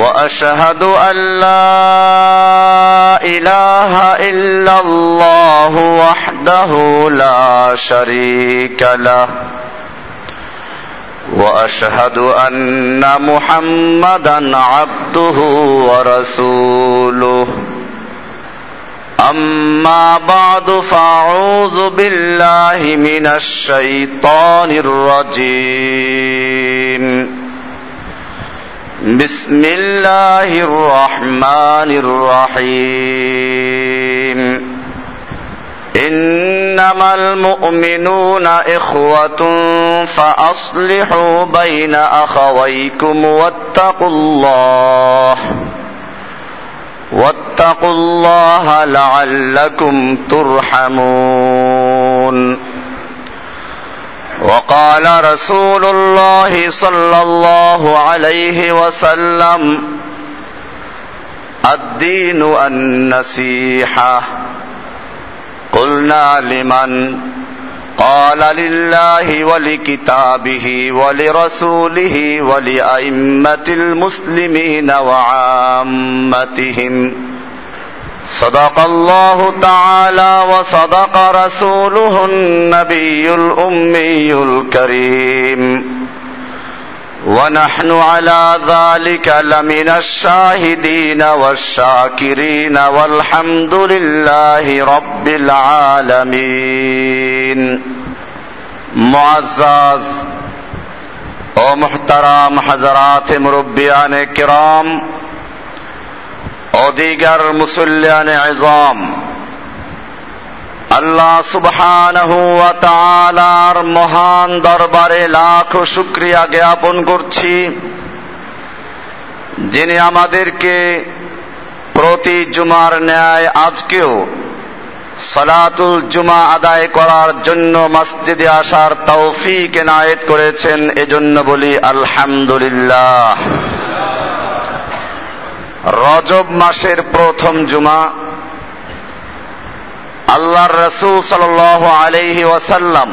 وأشهد أن لا إله إلا الله وحده لا شريك له وأشهد أن محمدا عبده ورسوله أما بعد فأعوذ بالله من الشيطان الرجيم بسم الله الرحمن الرحيم إنما المؤمنون إخوة فأصلحوا بين أخويكم واتقوا الله لعلكم ترحمون وقال رسول الله صلى الله عليه وسلم الدين النصيحة قلنا لمن قال لله ولكتابه ولرسوله ولأئمة المسلمين وعامتهم صدق الله تعالى وصدق رسوله النبي الأمي الكريم ونحن على ذلك لمن الشاهدين والشاكرين والحمد لله رب العالمين معزز و محترم حضرات مربیان کرام و دیگر مسلیان عظام আল্লাহ সুবহানাহু ওয়া তাআলার মহান দরবারে লাখো শুকরিয়া জ্ঞাপন করছি, যিনি আমাদেরকে প্রতি জুমার ন্যায় আজকেও সালাতুল জুমা আদায় করার জন্য মসজিদে আসার তৌফিক এনায়েত করেছেন। এজন্য বলি আলহামদুলিল্লাহ। রজব মাসের প্রথম জুমা আল্লাহর রাসূল সাল্লাল্লাহু আলাইহি ওয়াসাল্লাম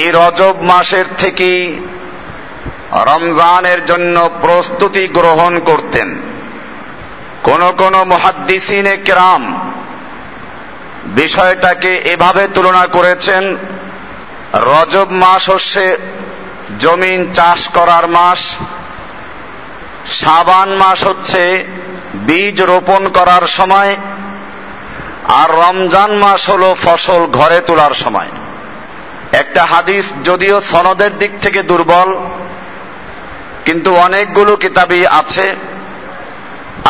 এই রজব মাসের থেকেই রমজানের জন্য প্রস্তুতি গ্রহণ করতেন। কোন কোন মুহাদ্দিসিনে কিরাম বিষয়টাকে এভাবে তুলনা করেছেন, রজব মাস হচ্ছে জমিন চাষ করার মাস, শাবান মাস হচ্ছে বীজ রোপণ করার সময়, আর রমজান মাস হলো ফসল ঘরে তোলার সময়। একটা হাদিস যদিও সনদের দিক থেকে দুর্বল, কিন্তু অনেকগুলো কিতাবে আছে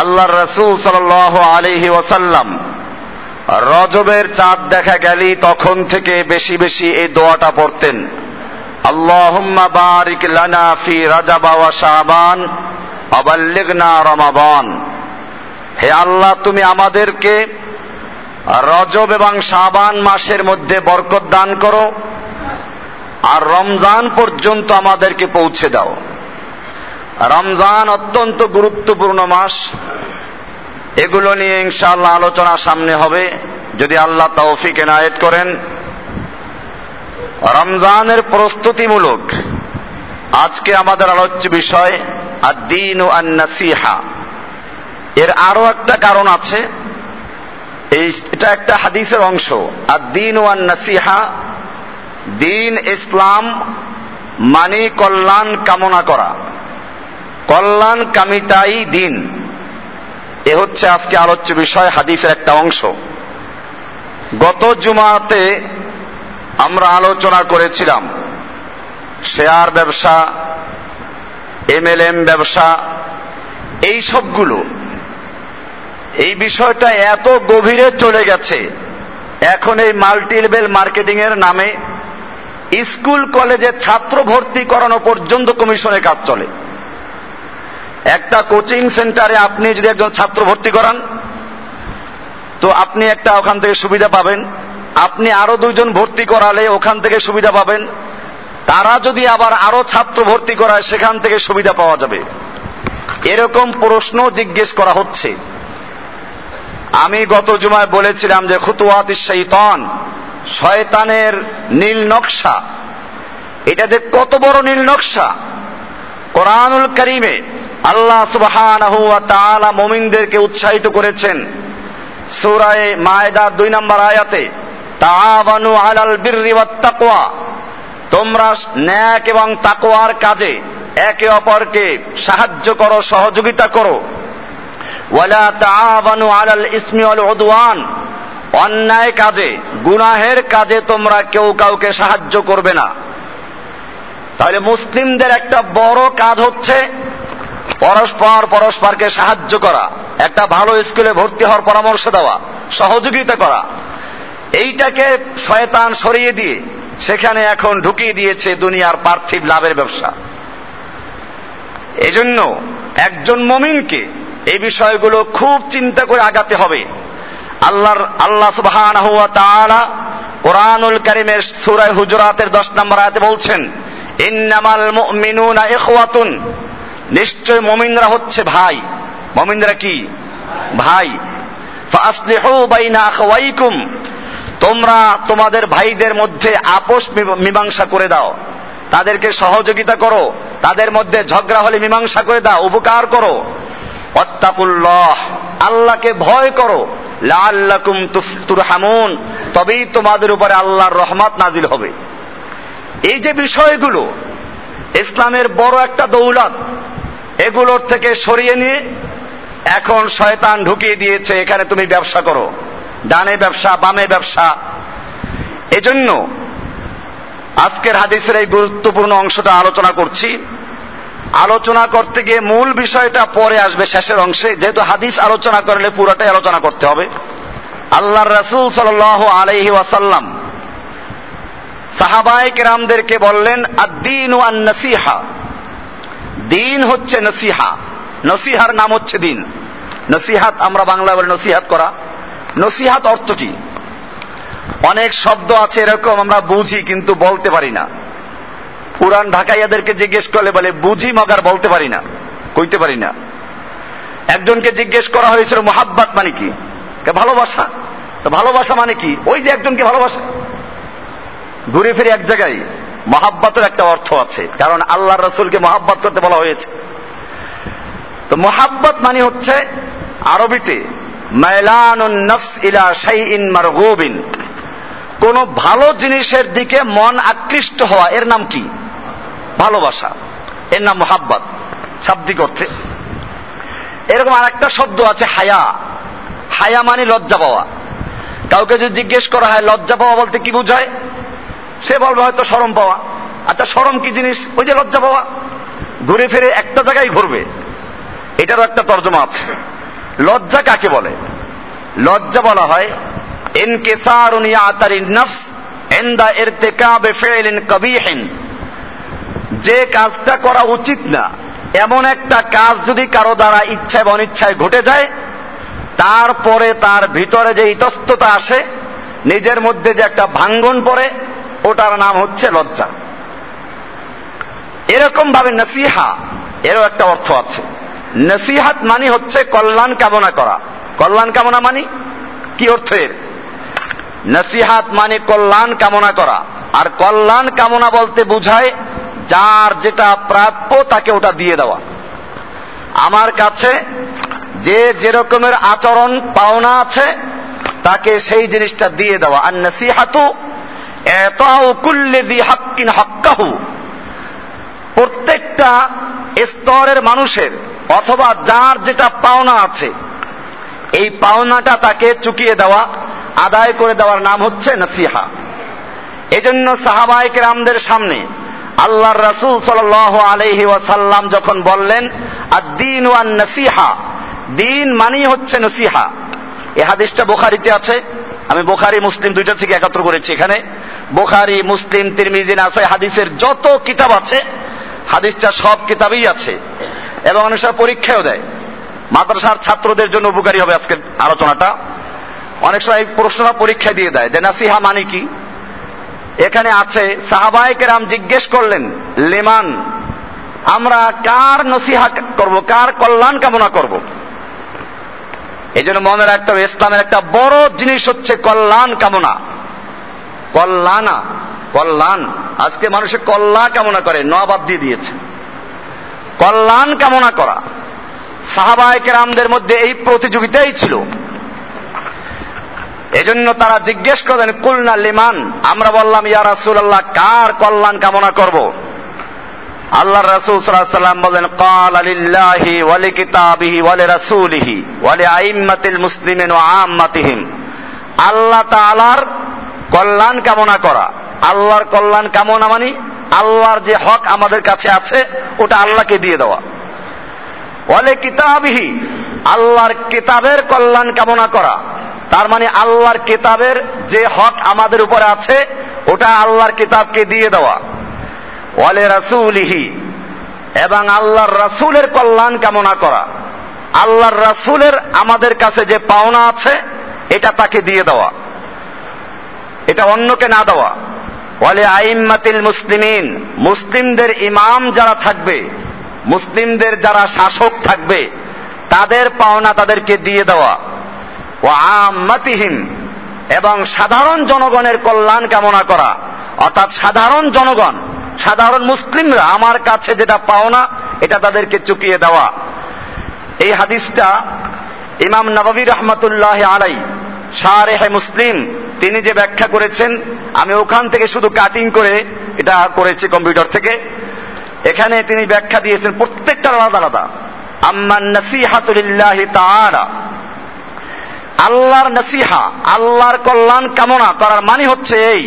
আল্লাহর রাসূল সাল্লাল্লাহু আলাইহি ওয়াসাল্লাম রজবের চাঁদ দেখা গেলি তখন থেকে বেশি বেশি এই দোয়াটা পড়তেন, আল্লাহুম্মা বারিক লানা ফি রজব ওয়া শাবান ওয়া বাল্লিগনা রমাদান। হে আল্লাহ, তুমি আমাদেরকে রজব এবং শাবান মাসের মধ্যে বরকত দান করো, আর রমজান পর্যন্ত আমাদেরকে পৌঁছে দাও। রমজান অত্যন্ত গুরুত্বপূর্ণ মাস, এগুলো নিয়ে ইনশাআল্লাহ আলোচনা সামনে হবে যদি আল্লাহ তৌফিক এনায়েত করেন। রমজানের প্রস্তুতিমূলক আজকে আমাদের আলোচ্য বিষয় আদ-দীনু আন-নাসিহা। এর আরো একটা কারণ আছে, এটা একটা হাদিসের অংশ। আদ-দীন ওয়ান নাসিহা, দীন ইসলাম মানে কল্যাণ কামনা করা, কল্যাণ কামিতাই দীন। এ হচ্ছে আজকে আলোচ্য বিষয়, হাদিসের একটা অংশ। গত জুমাতে আমরা আলোচনা করেছিলাম শেয়ার ব্যবসা, MLM ব্যবসা, এই সবগুলো এই বিষয়টা এত গভীরে চলে গেছে, এখন এই মাল্টি লেভেল মার্কেটিং এর নামে স্কুল কলেজে ছাত্র ভর্তি করানো পর্যন্ত কমিশনের কাজ চলে। একটা কোচিং সেন্টারে আপনি যদি একজন ছাত্র ভর্তি করান, তো আপনি একটা ওখান থেকে সুবিধা পাবেন, আপনি আরো দুইজন ভর্তি করালে ওখান থেকে সুবিধা পাবেন, তারা যদি আবার আরো ছাত্র ভর্তি করায় সেখান থেকে সুবিধা পাওয়া যাবে। এরকম প্রশ্ন জিজ্ঞেস করা হচ্ছে। আমি গত জুমায় বলেছিলাম যে খুতুয়াতিশ শাইতান, শয়তানের নীল নকশা, এটা যে কত বড় নীল নকশা। কোরআনুল কারীমে আল্লাহ সুবহানাহু ওয়া তাআলা মুমিনদেরকে উৎসাহিত করেছেন সূরা মায়েদার ২ নম্বর আয়াতে, তাআওয়ানু আলাল বিররি ওয়াত তাকওয়া, তোমরা ন্যাক এবং তাকওয়ার কাজে একে অপরকে সাহায্য করো, সহযোগিতা করো। ওয়ালা তাআওয়ানু আলাল ইসমি ওয়াল উদওয়ান, অন্যায় কাজে, গুনাহের কাজে তোমরা কেউ কাউকে সাহায্য করবে না। তাহলে মুসলিমদের একটা বড় কাজ হচ্ছে পরস্পরকে সাহায্য করা, একটা ভালো স্কুলে ভর্তি হওয়ার পরামর্শ দেওয়া, সহযোগিতা করা। এইটাকে শয়তান সরিয়ে দিয়ে সেখানে এখন ঢুকিয়ে দিয়েছে দুনিয়ার পার্থিব লাভের ব্যবসা। এজন্য একজন মুমিনকে এই বিষয়গুলো খুব চিন্তা করে আগাতে হবে। আল্লাহ সুবহানাহু ওয়া তাআলা কোরআনুল কারীমের সূরা হুজুরাতের 10 নম্বর আয়াতে বলছেন, ইন্নামাল মুমিনুনা ইখওয়াতুন, নিশ্চয় মুমিনরা হচ্ছে ভাই। মুমিনরা কি ভাই? ফাসলিহু বাইনা আখওয়াইকুম, তোমরা তোমাদের ভাইদের মধ্যে আপোষ মীমাংসা করে দাও, তাদেরকে সহযোগিতা করো, তাদের মধ্যে ঝগড়া হলে মীমাংসা করে দাও, উপকার করো। ওয়াত্তাকুল্লাহ, আল্লাহকে ভয় করো, লাআল্লাকুম তুরহামুন, তবেই তোমাদের উপরে আল্লাহর রহমত নাজিল হবে। এই যে বিষয়গুলো ইসলামের বড় একটা দৌলত, এগুলোর থেকে সরিয়ে নিয়ে এখন শয়তান ঢুকিয়ে দিয়েছে এখানে তুমি ব্যবসা করো, ডানে ব্যবসা, বামে ব্যবসা। এজন্য আজকের হাদিসের এই গুরুত্বপূর্ণ অংশটা আলোচনা করছি। আলোচনা করতে গিয়ে মূল বিষয়টা পরে আসবে শেষের অংশে, যেহেতু হাদিস আলোচনা করলে পুরোটাই আলোচনা করতে হবে। আল্লাহর রাসূল সাল্লাল্লাহু আলাইহি ওয়াসাল্লাম সাহাবায়ে কেরামদেরকে বললেন, আদ-দীনু আন-নাসিহা, দীন হচ্ছে নসিহা, নসিহার নাম হচ্ছে দীন। নসিহাত, আমরা বাংলা বলে নসিহাত করা। নসিহাত অর্থ কি? অনেক শব্দ আছে এরকম আমরা বুঝি কিন্তু বলতে পারি না। পুরান ঢাকাইয়াদেরকে জিজ্ঞেস করলে বলে বুঝি মগার বলতে পারি না, কইতে পারি না। একজনকে জিজ্ঞেস করা হয়েছিল মোহাব্বত মানে কি, ভালোবাসা। তো ভালোবাসা মানে কি? ওই যে একজনকে ভালোবাসা, ঘুরে ফিরে এক জায়গায়। মোহাব্বতের একটা অর্থ আছে, কারণ আল্লাহর রাসূলকে মোহাব্বত করতে বলা হয়েছে। তো মোহাব্বত মানে হচ্ছে আরবিতে মাইলানুন নফস ইলা শাইইন মারগুবিন, কোন ভালো জিনিসের দিকে মন আকৃষ্ট হওয়া, এর নাম কি? ভালোবাসা, এর নাম মোহাব্বত শাব্দিক অর্থে। এরকম আর একটা শব্দ আছে হায়া। হায়া মানে লজ্জা পাওয়া। কাউকে যদি জিজ্ঞেস করা হয় লজ্জা পাওয়া বলতে কি বোঝায়, সে বলবে হয়তো শরম পাওয়া। আচ্ছা, শরম কি জিনিস? ওই যে লজ্জা পাওয়া, ঘুরে ফিরে একটা জায়গায় ঘুরবে। এটারও একটা তর্জমা আছে। লজ্জা কাকে বলে? লজ্জা বলা হয় ইনকিসারুন ইয়াতারিন নফস ইনদা ইরতিকাবে ফিইলিন কবিহিন, যে কাজটা করা উচিত না এমন একটা কাজ যদি কারো দ্বারা ইচ্ছায় বা অনিচ্ছায় ঘটে যায়, তারপরে তার ভিতরে যে ইতস্ততা আসে, নিজের মধ্যে যে একটা ভাঙ্গন পড়ে, ওটার নাম হচ্ছে লজ্জা। এরকম ভাবে নসিহা, এরও একটা অর্থ আছে। নসিহাত মানে হচ্ছে কল্যাণ কামনা করা। কল্যাণ কামনা মানে কি অর্থ এর? নসিহাত মানে কল্যাণ কামনা করা। আর কল্যাণ কামনা বলতে বোঝায় যার যেটা প্রাপ্য তাকে ওটা দিয়ে দেওয়া। আমার কাছে যে যেরকমের আচরণ পাওনা আছে তাকে সেই জিনিসটা দিয়ে দেওয়া। আর নসিহাতু ইতাউ কুল্লি যি হাক্কিন হাক্কাহু, প্রত্যেকটা স্তরের মানুষের অথবা যার যেটা পাওনা আছে এই পাওনাটা তাকে চুকিয়ে দেওয়া, আদায় করে দেওয়ার নাম হচ্ছে নসিহা। এজন্য সাহাবায়ে কেরামদের সামনে আল্লাহর রাসূল সাল্লাল্লাহু আলাইহি ওয়াসাল্লাম যখন বললেন আদ-দীন ওয়ান নসিহা, দিন মানেই হচ্ছে নসিহা। এই হাদিসটা বুখারীতে আছে, আমি বুখারী মুসলিম দুইটা থেকে একত্র করেছি। এখানে বুখারী মুসলিম তিরমিজি নাসাই হাদিসের যত কিতাব আছে হাদিসটা সব কিতাবেই আছে, এবং অনুসারে পরীক্ষাও দেয়। মাদ্রাসার ছাত্রদের জন্য উপকারী হবে আজকের আলোচনাটা। অনেক সময় প্রশ্নটা পরীক্ষা দিয়ে দেয় যে নাসিহা মানে কি। এখানে আছে সাহাবায়ে কেরাম জিজ্ঞেস করলেন লিমান, আমরা কার নসিহা করব, কার কল্যাণ কামনা করব। এই জন্য মনে রাখতে হবে ইসলামের একটা বড় জিনিস হচ্ছে কল্যাণ কামনা, কল্যাণা কল্যাণ। আজকে মানুষের কল্যাণ কামনা করে, নবাদ দিয়ে দিয়েছে কল্যাণ কামনা করা। সাহাবায়ে কেরামদের মধ্যে এই প্রতিযোগিতাই ছিল। এজন্য তারা জিজ্ঞেস করলেন কুলনা লিমান, আমরা বললাম ইয়া রাসূলুল্লাহ কার কল্যাণ কামনা করব। আল্লাহর রাসূল সাল্লাল্লাহু আলাইহি ওয়াসাল্লাম বলেন ক্বালা লিল্লাহি ওয়া লিকিতাবিহি ওয়া লিরাসূলিহি ওয়া লিআইম্মাতিল মুসলিমিন ওয়া আম্মাতিহিম। আল্লাহ তাআলার কল্যাণ কামনা করা। আল্লাহর কল্যাণ কামনা মানে আল্লাহর যে হক আমাদের কাছে আছে ওটা আল্লাহকে দিয়ে দেওয়া। ওয়া লিকিতাবিহি, আল্লাহর কিতাবের কল্যাণ কামনা করা। তার মানে আল্লাহর কিতাবের যে হক আমাদের উপরে আছে ওটা আল্লাহর কিতাবকে দিয়ে দেওয়া। ওয়ালি রাসূলিহি, এবং আল্লাহর রাসূলের কল্যাণ কামনা করা। আল্লাহর রাসূলের আমাদের কাছে যে পাওনা আছে এটা তাকে দিয়ে দেওয়া, এটা অন্যকে না দেওয়া। ওয়ালি আইম্মাতিল মুসলিমিন, মুসলিমদের ইমাম যারা থাকবে, মুসলিমদের যারা শাসক থাকবে তাদের পাওনা তাদেরকে দিয়ে দেওয়া। এবং সাধারণ জনগণের কল্যাণ কামনা করা। অর্থাৎ সাধারণ জনগণ, সাধারণ মুসলিমরা আমার কাছে যেটা পাওনা এটা তাদেরকে চুকিয়ে দেওয়া। এই হাদিসটা ইমাম নববী রহমতুল্লাহ আলাই শারহে মুসলিম তিনি যে ব্যাখ্যা করেছেন, আমি ওখান থেকে শুধু কাটিং করে এটা করেছি কম্পিউটার থেকে। এখানে তিনি ব্যাখ্যা দিয়েছেন প্রত্যেকটা আলাদা আলাদা। আম্মান নাসিহাতু লিল্লাহি তাআলা, আল্লাহর নসিহা, আল্লাহর কল্যাণ কামনা করার মানে হচ্ছে এই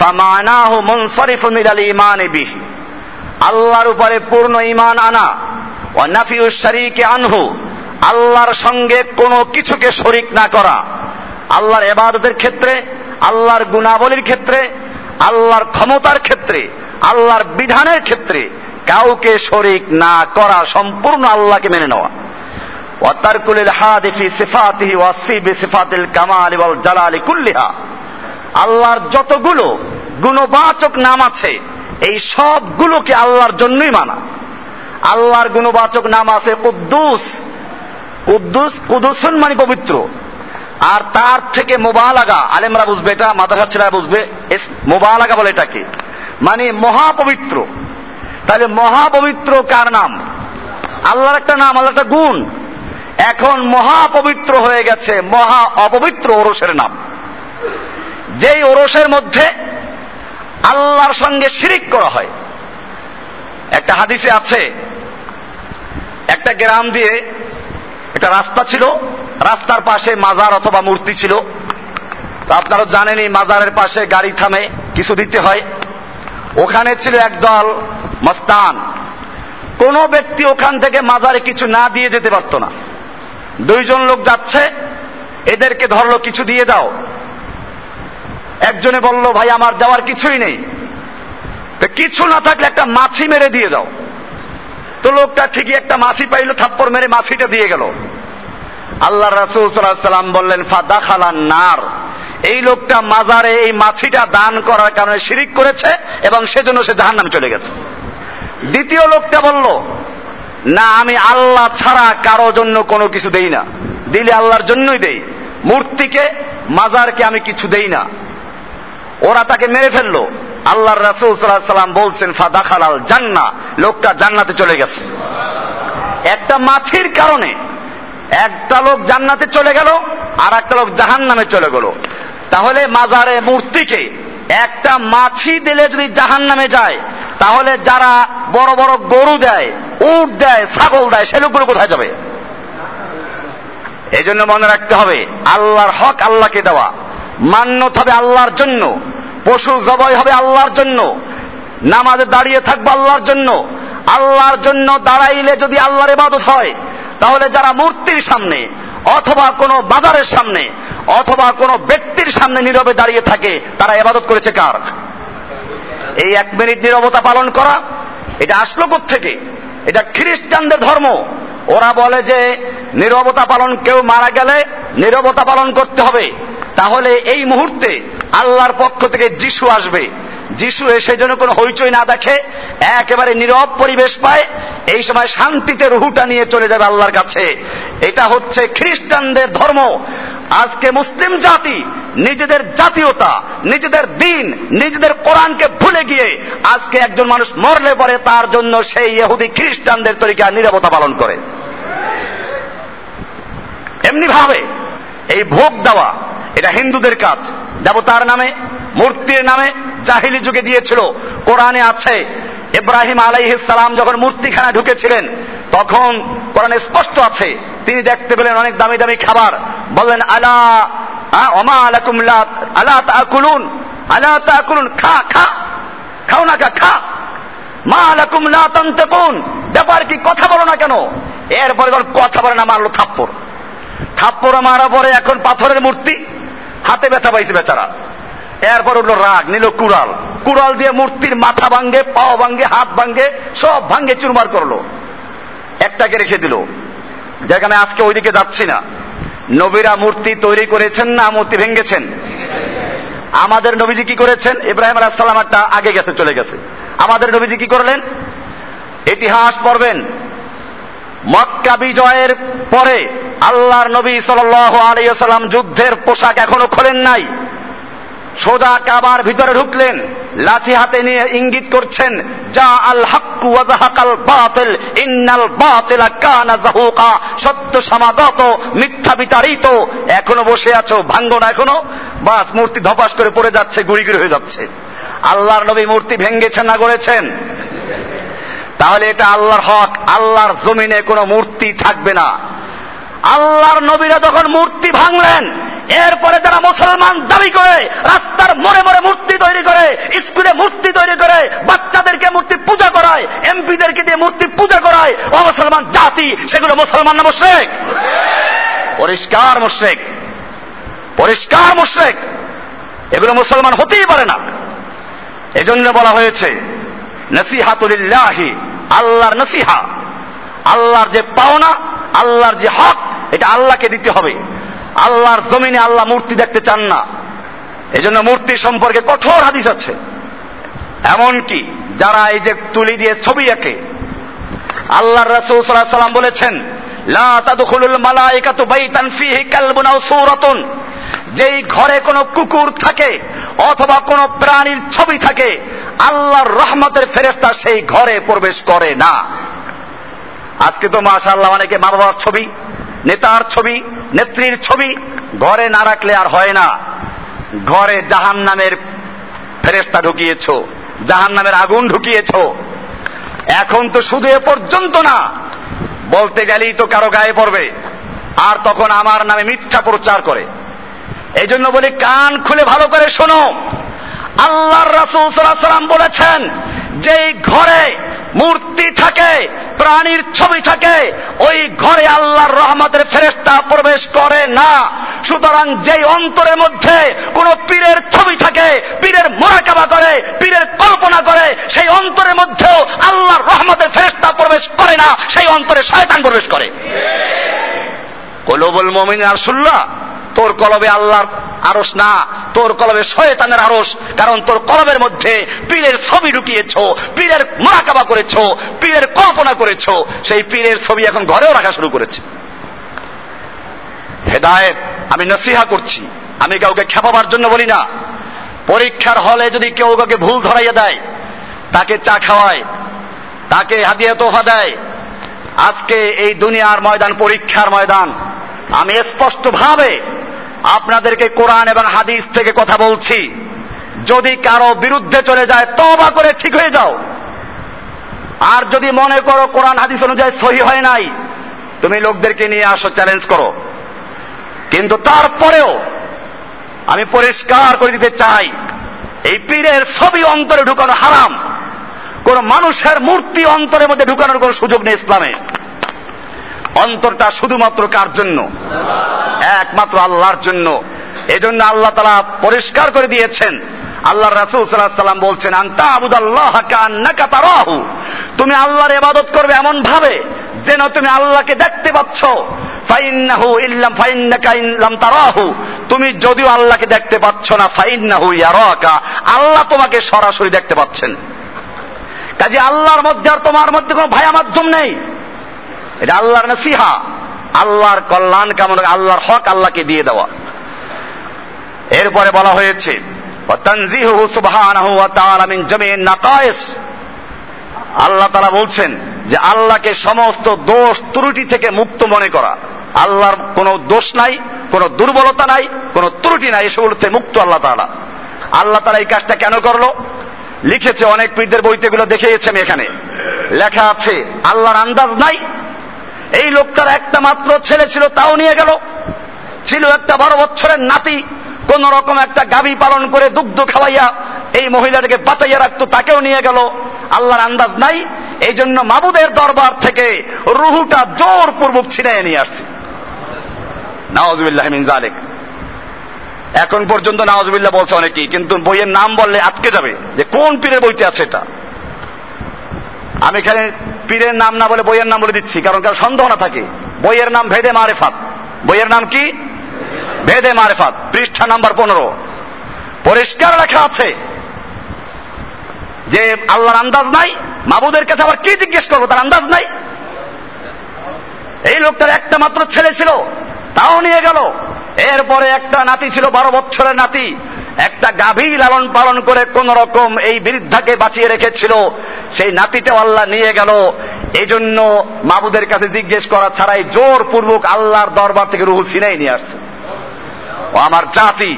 ফামানাহু মুনসারিফুন ইলাল ঈমানি বিহি, আল্লাহর উপরে পূর্ণ ঈমান আনা। ওয়া নাফিউশ শারীকি আনহু, আল্লাহর সঙ্গে কোনো কিছুকে শরীক না করা। আল্লাহর ইবাদতের ক্ষেত্রে, আল্লাহর গুণাবলীর ক্ষেত্রে, আল্লাহর ক্ষমতার ক্ষেত্রে, আল্লাহর বিধানের ক্ষেত্রে কাউকে শরীক না করা, সম্পূর্ণ আল্লাহকে মেনে নেওয়া। وتركل الحاد في صفاته وصفه بصفات الكمال والجلال كلها, আল্লাহর যতগুলো গুণবাচক নাম আছে এই সবগুলোকে আল্লাহর জন্যই মানা। আল্লাহর গুণবাচক নাম আছে কুদ্দুস, কুদ্দুস কুদুসুন মানে পবিত্র। আর তার থেকে মুবালাগা, আলেমরা বুঝবে এটা, মাদ্রাসা ছেলেরা বুঝবে, মুবালাগা বলে এটাকে, মানে মহাপবিত্র। তাহলে মহাপবিত্র কার নাম? আল্লাহর একটা নাম, আল্লাহর একটা গুণ। এখন মহাপবিত্র হয়ে গেছে মহা অপবিত্র ওরসের নাম, যেই ওরসের মধ্যে আল্লাহর সঙ্গে শিরিক করা হয়। একটা হাদিসে আছে, একটা গ্রাম দিয়ে একটা রাস্তা ছিল, রাস্তার পাশে মাজার অথবা মূর্তি ছিল। তো আপনারা জানেন এই মাজারের পাশে গাড়ি থামে, কিছু দিতে হয়। ওখানে ছিল একদল মস্তান, কোনো ব্যক্তি ওখান থেকে মাজারে কিছু না দিয়ে যেতে পারতো না। দুইজন লোক যাচ্ছে, এদেরকে ধরলো কিছু দিয়ে দাও। একজনে বলল ভাই আমার দেওয়ার কিছুই নেই, কিছু না থাকলে একটা মাছি মেরে দিয়ে দাও। তো লোকটা ঠিকই একটা মাছি পাইলো, থাপ্পড় মেরে মাছিটা দিয়ে গেল। আল্লাহ রাসূল সাল্লাল্লাহু আলাইহি ওয়াসাল্লাম বললেন ফাদাখালান নার, এই লোকটা মাজারে এই মাছিটা দান করার কারণে শিরিক করেছে এবং সেজন্য সে জাহান্নামে চলে গেছে। দ্বিতীয় লোকটা বলল না, আমি আল্লাহ ছাড়া কারো জন্য কোনো কিছু দেই না, দিলে আল্লাহর জন্যই দেই, মূর্তিকে মাজারকে আমি কিছু দেই না। ওরা তাকে মেরে ফেললো। আল্লাহর রাসূল সাল্লাল্লাহু আলাইহি ওয়াসাল্লাম বলছেন ফাদাখালাল জান্নাহ, লোকটা জান্নাতে চলে গেছে। একটা মাছির কারণে একটা লোক জান্নাতে চলে গেল, আর একটা লোক জাহান্নামে চলে গেল। তাহলে মাজারে মূর্তিকে একটা মাছি দিলে যদি জাহান্নামে যায়, তাহলে যারা বড় বড় গরু দেয়, উট দেয়, ছাগল দেয়, সে লোকগুলো কোথায় যাবে? এই জন্য মনে রাখতে হবে আল্লাহর হক আল্লাহকে দেওয়া, মান্যত হবে আল্লাহর জন্য, পশু জবাই হবে আল্লাহর জন্য, নামাজে দাঁড়িয়ে থাকবে আল্লাহর জন্য। আল্লাহর জন্য দাঁড়াইলে যদি আল্লাহর ইবাদত হয়, তাহলে যারা মূর্তির সামনে অথবা কোনো বাজারের সামনে অথবা কোনো ব্যক্তির সামনে নীরবে দাঁড়িয়ে থাকে তারা ইবাদত করেছে কার? এই এক মিনিট নীরবতা পালন করা এটা আসলো কোত্থেকে? এটা খ্রিস্টানদের ধর্ম। ওরা বলে যে নীরবতা পালন, কেউ মারা গেলে নীরবতা পালন করতে হবে, তাহলে এই মুহূর্তে আল্লাহর পক্ষ থেকে যিশু আসবে, যিশু এসে যেন কোনো হইচই না দেখে একেবারে নীরব পরিবেশ পায়, এই সময় শান্তিতে রুহুটা নিয়ে চলে যাবে আল্লাহর কাছে। এটা হচ্ছে খ্রিস্টানদের ধর্ম। আজকে মুসলিম জাতি নিজেদের জাতীয়তা, নিজেদের দিন, নিজেদের কোরআনকে ভুলে গিয়ে আজকে একজন মানুষ মরলে পরে তার জন্য সেই ইহুদি খ্রিস্টানদের তরিকা নীরবতা পালন করে। এমনি ভাবে এই ভোগ দেওয়া এটা হিন্দুদের কাজ, দেবতার নামে, মূর্তির নামে জাহিলি যুগে দিয়েছিল। কোরআনে আছে ইব্রাহিম আলাইহিস সালাম যখন মূর্তিখানা ঢুকেছিলেন তখন কোরআনে স্পষ্ট আছে তিনি দেখতে পেলেন অনেক দামি দামি খাবার, বললেন আলা ওমা আলাকুম লা আলা তাকুলুন আলা তাকুলুন, খা খা, খাও না, খা, মা আলাকুম লা তানতাকুন, ব্যাপার কি কথা বলো না কেন? এরপরে যখন কথা বলে না মারলো থাপ্পড়, থাপ্পড় মারা পরে এখন পাথরের মূর্তি, হাতে ব্যথা পাইছে বেচারা। এরপর উঠলো রাগ, নিল কুড়াল, কুড়াল দিয়ে মূর্তির মাথা ভাঙ্গে, পাও ভাঙ্গে, হাত ভাঙ্গে, সব ভাঙ্গে চুরমার করলো, একটাকে রেখে দিল। যেখানে আজকে ওইদিকে যাচ্ছি না। নবীরা মূর্তি তৈরি করেছেন না মূর্তি ভেঙ্গেছেন? আমাদের নবীজি কি করেছেন? ইব্রাহিম আলাইহিস সালাম একটা আগে গেছে, চলে গেছে। আমাদের নবীজি কি করলেন? ইতিহাস পড়বেন, মক্কা বিজয়ের পরে আল্লাহর নবী সাল্লাল্লাহু আলাইহি ওয়াসাল্লাম যুদ্ধের পোশাক এখনো খোলেন নাই, সোজা কাবার ভিতরে ঢুকলেন, লাঠি হাতে নিয়ে ইঙ্গিত করছেন যা আল হাক্কু ওয়া যাহাকাল বাতিল ইন্নাল বাতিলা কানা যাহুকা, সত্য সমাগত, মিথ্যা বিতাড়িত। এখনো বসে আছো, ভাঙো না এখনো, বাস মূর্তি ধপাস করে পড়ে যাচ্ছে, গুঁড়ি গুঁড়ি হয়ে যাচ্ছে। আল্লাহর নবী মূর্তি ভেঙ্গেছেন না গড়েছেন? তাহলে এটা আল্লাহর হক, আল্লাহর জমিনে কোনো মূর্তি থাকবে না। আল্লাহর নবীরা যখন মূর্তি ভাঙলেন, এরপরে যারা মুসলমান দাবি করে রাস্তার মোড়ে মোড়ে মূর্তি তৈরি করে, স্কুলে মূর্তি তৈরি করে, বাচ্চাদেরকে মূর্তি পূজা করায়, এমপিদেরকে দিয়ে মূর্তি পূজা করায়, ও মুসলমান জাতি, সেগুলো মুসলমান না মুশরিক? পরিষ্কার মুশরিক, পরিষ্কার মুশরিক, এগুলো মুসলমান হতেই পারে না। এজন্য বলা হয়েছে নসিহাতুল্লাহি, আল্লাহর নসিহা, আল্লাহর যে পাওনা, আল্লাহর যে হক, এটা আল্লাহকে দিতে হবে। আল্লাহর জমিনে আল্লাহ মূর্তি দেখতে চান না। এজন্য মূর্তি সম্পর্কে কঠোর হাদিস আছে। এমনকি যারা এই যে তুলি দিয়ে ছবি আঁকে, আল্লাহর রাসূল সাল্লাল্লাহু আলাইহি ওয়াসাল্লাম বলেছেন লা তাদখুলুল মালায়েকাতু বাইতান ফিহি কালবুন আও সূরাতুন, যেই ঘরে কোনো কুকুর থাকে অথবা কোনো প্রাণীর ছবি থাকে, আল্লাহর রহমতের ফেরেশতা সেই ঘরে প্রবেশ করে না। আজকে তো মাশাআল্লাহ অনেকে মা বাবার ছবি, নেতার ছবি, নেত্রীর ছবি ঘরে না রাখলে আর হয় না। ঘরে জাহান্নামের ফেরেশতা ঢুকিয়েছো, জাহান্নামের আগুন ঢুকিয়েছো। এখন তো শুধু এ পর্যন্ত না, বলতে গেলেই তো কারো গায়ে পড়বে, আর তখন আমার নামে মিথ্যা প্রচার করে। এই জন্য বলি কান খুলে ভালো করে শোনো, আল্লাহর রাসূল সাল্লাল্লাহু আলাইহি ওয়াসাল্লাম বলেছেন যেই ঘরে মূর্তি থাকে, প্রাণীর ছবি থাকে, ওই ঘরে আল্লাহর রহমতের ফেরেশতা প্রবেশ করে না। সুতরাং যেই অন্তরের মধ্যে কোন পীরের ছবি থাকে, পীরের মুরাকাবা করে, পীরের কল্পনা করে, সেই অন্তরের মধ্যেও আল্লাহর রহমতের ফেরেশতা প্রবেশ করে না, সেই অন্তরে শয়তান প্রবেশ করে। কলবুল মুমিনিন আরশুল্লাহ, তোর কলবে আল্লাহর আরশ না, তোর কলবে শয়তানের আরশ। কারণ তোর কলবের মধ্যে পীরের ছবি ঢুকিয়েছো, পীরের মুরাকাবা করেছো, পীরের কল্পনা করেছো, সেই পীরের ছবি এখন ঘরেও রাখা শুরু করেছে। হেদায়েত, আমি নসিহা করছি, আমি কাউকে খেপাবার জন্য বলি না। পরীক্ষার হলে যদি কেউ কাউকে ভুল ধরাইয়া দেয়, তাকে চা খাওয়ায়, তাকে হাদিয়া তোফা দেয়। আজকে এই দুনিয়ার ময়দান পরীক্ষার ময়দান। আমি স্পষ্ট ভাবে আপনাদেরকে কোরআন এবং হাদিস থেকে কথা বলছি। যদি কারো বিরুদ্ধে চলে যায়, তওবা করে ঠিক হয়ে যাও। আর যদি মনে করো কোরআন হাদিস অনুযায়ী সহি হয় নাই, তুমি লোকদেরকে নিয়ে আসো, চ্যালেঞ্জ করো। কিন্তু তারপরেও আমি পরিষ্কার করে দিতে চাই, এই পীরের ছবি অন্তরে ঢুকানো হারাম। কোন মানুষের মূর্তি অন্তরের মধ্যে ঢুকানোর কোন সুযোগ নেই ইসলামে। অন্তরটা শুধুমাত্র কার জন্য? একমাত্র আল্লাহর জন্য। এজন্য আল্লাহ তাআলা পরিষ্কার করে দিয়েছেন, আল্লাহর রাসূল সাল্লাল্লাহু আলাইহি ওয়াসাল্লাম বলছেন, আনতা আবুদাল্লাহ কান্নাকা তারাহু, তুমি আল্লাহর ইবাদত করবে এমন ভাবে যেন তুমি আল্লাহকে দেখতে পাচ্ছ। ফাইন্নাহু ইল্লাম ফাইন্নাকা ইল্লাম তারাহু, তুমি যদিও আল্লাহকে দেখতে পাচ্ছ না, ফাইন্নাহু ইয়ারাকা, আল্লাহ তোমাকে সরাসরি দেখতে পাচ্ছেন। কাজে আল্লাহর মধ্যে আর তোমার মধ্যে কোনো ভায়া মাধ্যম নেই। এটা আল্লাহর নসিহা, আল্লাহর কল্যাণ কামনা, আল্লাহর হক আল্লাহকে দিয়ে দেওয়া। এরপরে বলা হয়েছে তানজিহুহু সুবহানাহু ওয়া তাআলা মিন জামিই নাকায়েস, আল্লাহ তাআলা বলছেন যে আল্লাহকে সমস্ত দোষ ত্রুটি থেকে মুক্ত মনে করা। আল্লাহর কোনো দোষ নাই, কোনো দুর্বলতা নাই, কোনো ত্রুটি নাই, এসবগুলো থেকে মুক্ত আল্লাহ তাআলা। আল্লাহ তাআলা এই কাজটা কেন করলো? লিখেছে অনেক পীরদের বইতে, এগুলো দেখিয়েছি আমি, এখানে লেখা আছে আল্লাহর আন্দাজ নাই। এই লোকটার একটা মাত্র ছেলে ছিল, তাও নিয়ে গেল। ছিল একটা 12 বছরের নাতি, কোন রকম একটা গাভী পালন করে দুগ্ধ খাওয়াইয়া এই মহিলাটাকে বাঁচাইয়া রাখতো, তাকেও নিয়ে গেল। আল্লাহর আন্দাজ নাই। এই জন্য মাবুদের দরবার থেকে রুহুটা জোরপূর্বক ছিনিয়ে নিয়ে আসছে, নাউযুবিল্লাহি মিন যালিক। এখন পর্যন্ত নাউযুবিল্লাহ বলছে অনেকেই, কিন্তু বইয়ের নাম বললে আটকে যাবে যে কোন পীরের বইতে আছে এটা। আমি এখানে পীরের নাম না বলে বইয়ের নাম বলে দিচ্ছি, কারণ কারো সন্দেহ না থাকে। বইয়ের নাম ভেদে মারেফাত। বইয়ের নাম কি? ভেদে মারেফাত, পৃষ্ঠা নাম্বার 15। পরিষ্কার লেখা আছে যে আল্লাহর আন্দাজ নাই। মাবুদের কাছে আবার কি জিজ্ঞেস করবো? তার আন্দাজ নাই। এই লোকটার একটা মাত্র ছেলে ছিল, তাও নিয়ে গেল। এরপরে একটা নাতি ছিল, 12 বছরের নাতি, একটা গাভী লালন পালন করে কোন রকম এই বৃদ্ধাকে বাঁচিয়ে রেখেছিল, সেই নাতিটাও আল্লাহ নিয়ে গেল। এই জন্য মাবুদের কাছে জিজ্ঞেস করা ছাড়াই জোরপূর্বক আল্লাহর দরবার থেকে রুহু ছিনিয়ে নিয়ে আসছে। ও আমার জাতি,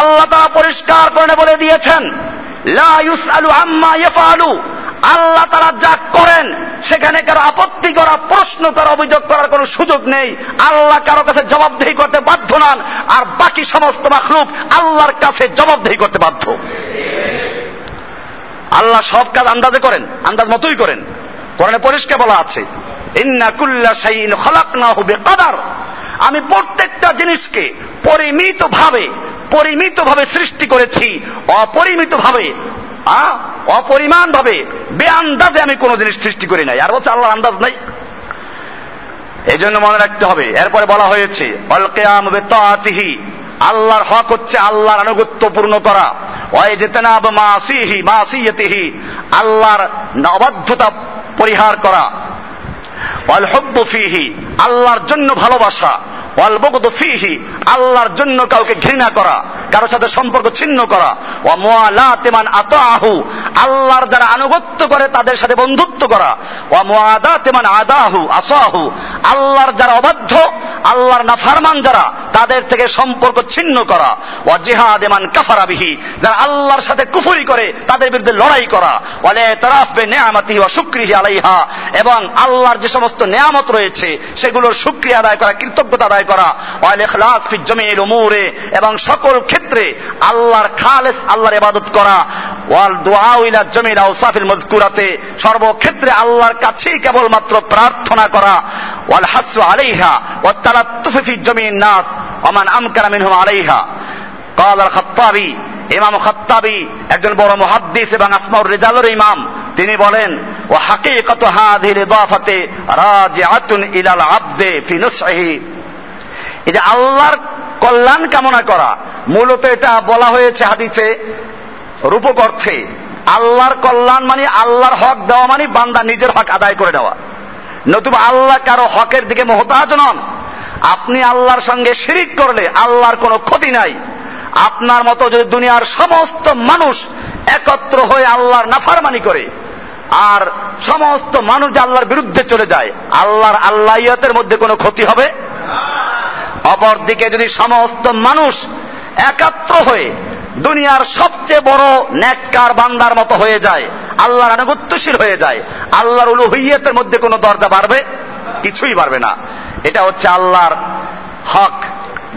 আল্লাহ তাআলা পরিষ্কার করে বলে দিয়েছেন, লা ইউসআলু আম্মা ইয়াফআলু, আল্লাহ তাআলা যা করেন সেখানে কারো আপত্তি করা, প্রশ্ন করা, অভিযোগ করার কোনো সুযোগ নেই। আল্লাহ কারো কাছে জবাবদিহি করতে বাধ্য নন, আর বাকি সমস্ত মাখলুক আল্লাহর কাছে জবাবদিহি করতে বাধ্য। আল্লাহ সব কাজ আন্দাজে করেন, আন্দাজ মতোই করেন। কোরআনে পরিষ্কার বলা আছে, ইন্না কুল্লা শাইইন খালাকনাহু বিকাদার, আমি প্রত্যেকটা জিনিসকে পরিমিতভাবে সৃষ্টি করেছি, অপরিমাণভাবে বেআন্দাজে আমি কোনো জিনিস সৃষ্টি করি নাই। আর বলছে আল্লাহর আন্দাজ নাই, এই জন্য মনে রাখতে হবে। এরপরে বলা হয়েছে আল কিয়াম বিতাআতিহি, আল্লাহর হক হচ্ছে আল্লাহর আনুগত্য পূর্ণ করা। ওয়াইজতানাব মাসিহি মাসিয়াতিহি, আল্লাহর অবাধ্যতা পরিহার করা। ওয়াল হুব্বু ফিহি, আল্লাহর জন্য ভালোবাসা। ওয়াল বুগদু ফিহি, আল্লাহর জন্য কাউকে ঘৃণা করা, কারো সাথে সম্পর্ক ছিন্ন করা। ওয়া মুআলাতি মান আতাহু, আল্লাহর যারা আনুগত্য করে তাদের সাথে বন্ধুত্ব করা। ওয়া মুআদাতি মান আদাহু আসাহু, আল্লাহর যারা অবাধ্য, আল্লাহর নাফরমান যারা, তাদের থেকে সম্পর্ক ছিন্ন করা। ওয়া জিহাদে মান কাফারা বিহি, যারা আল্লাহর সাথে কুফরি করে তাদের বিরুদ্ধে লড়াই করা। ওয়াল ইতরাফ বিনিয়ামতিহি ওয়া শুকরিহি আলাইহা, এবং আল্লাহর যে সমস্ত নিয়ামত রয়েছে সেগুলোর শুকরিয়া আদায় করা, কৃতজ্ঞতা আদায় করা। ওয়াল ইখলাস ফি জামিইল উমুরে, এবং সকল ক্ষেত্রে আল্লাহর খালেস আল্লাহর ইবাদত করা। ওয়াল দুআ ইলা জামিইল আওসাফিল মাযকুরাতে, সর্বক্ষেত্রে আল্লাহর কাছেই কেবলমাত্র প্রার্থনা করা। ওয়াল হাসু আলাইহা ওয়া তালাত্তুফ ফি জামিইন নাস ওয়া মান আমকানা মিনহুম আলাইহা। قال الخطابي, ইমাম খাত্তাবী একজন বড় মুহাদ্দিস এবং আসমাউর রিজালের ইমাম, তিনি বলেন ওয়া হাকীকাতু হাযিহিল ইদাফাতে রাজিআতুন ইলাল আবদি ফি নুসহি, এই যে আল্লাহর কল্যাণ কামনা করা, মূলত এটা বলা হয়েছে হাদিসে রূপক অর্থে। আল্লাহর কল্যাণ মানে আল্লাহর হক দেওয়া, মানে বান্দা নিজের হক আদায় করে নেওয়া। নতুবা আল্লাহ কারো হকের দিকে মোহতাজ নন। আপনি আল্লাহর সঙ্গে শিরিক করলে আল্লাহর কোনো ক্ষতি নাই। আপনার মতো যদি দুনিয়ার সমস্ত মানুষ একত্র হয়ে আল্লাহর নাফরমানি করে, আর সমস্ত মানুষ আল্লাহর বিরুদ্ধে চলে যায়, আল্লাহর আল্লাহিয়তের মধ্যে কোনো ক্ষতি হবে? অপরদিকে যদি সমস্ত মানুষ একাত্র হয়ে দুনিয়ার সবচেয়ে বড় নেককার বান্দার মতো হয়ে যায়, আল্লাহর আনুগত্যশীল হয়ে যায়, আল্লাহর উলুহিয়তের মধ্যে কোনো দরজা বাড়বে? কিছুই বাড়বে না। এটা হচ্ছে আল্লাহর হক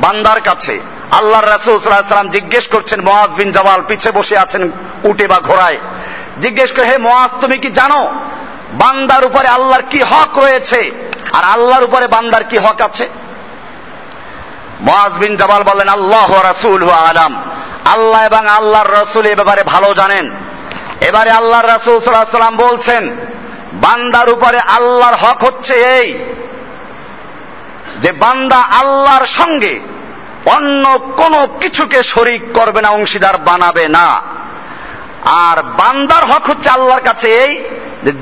বান্দার কাছে। আল্লাহর রাসূল সাল্লাল্লাহু আলাইহি ওয়াসাল্লাম জিজ্ঞেস করছেন, মুআয বিন জাবাল পিছে বসে আছেন উটে বা ঘোড়ায়, জিজ্ঞেস করে, হে মুআয, তুমি কি জানো বান্দার উপরে আল্লাহর কি হক রয়েছে? আর আল্লাহর উপরে বান্দার কি হক আছে? মুআয বিন জাবাল বলেন, আল্লাহ ওয়া রাসূলুহু আ'লাম, আল্লাহ এবং আল্লাহর রাসূল এই ব্যাপারে ভালো জানেন। এবারে আল্লাহর রাসূল সাল্লাল্লাহু আলাইহি ওয়াসাল্লাম বলছেন, বান্দার উপরে আল্লাহর হক হচ্ছে এই যে বান্দা আল্লাহর সঙ্গে অন্য কোনো কিছুকে শরীক করবে না, অংশীদার বানাবে না। আর বান্দার হক হচ্ছে আল্লাহর কাছে এই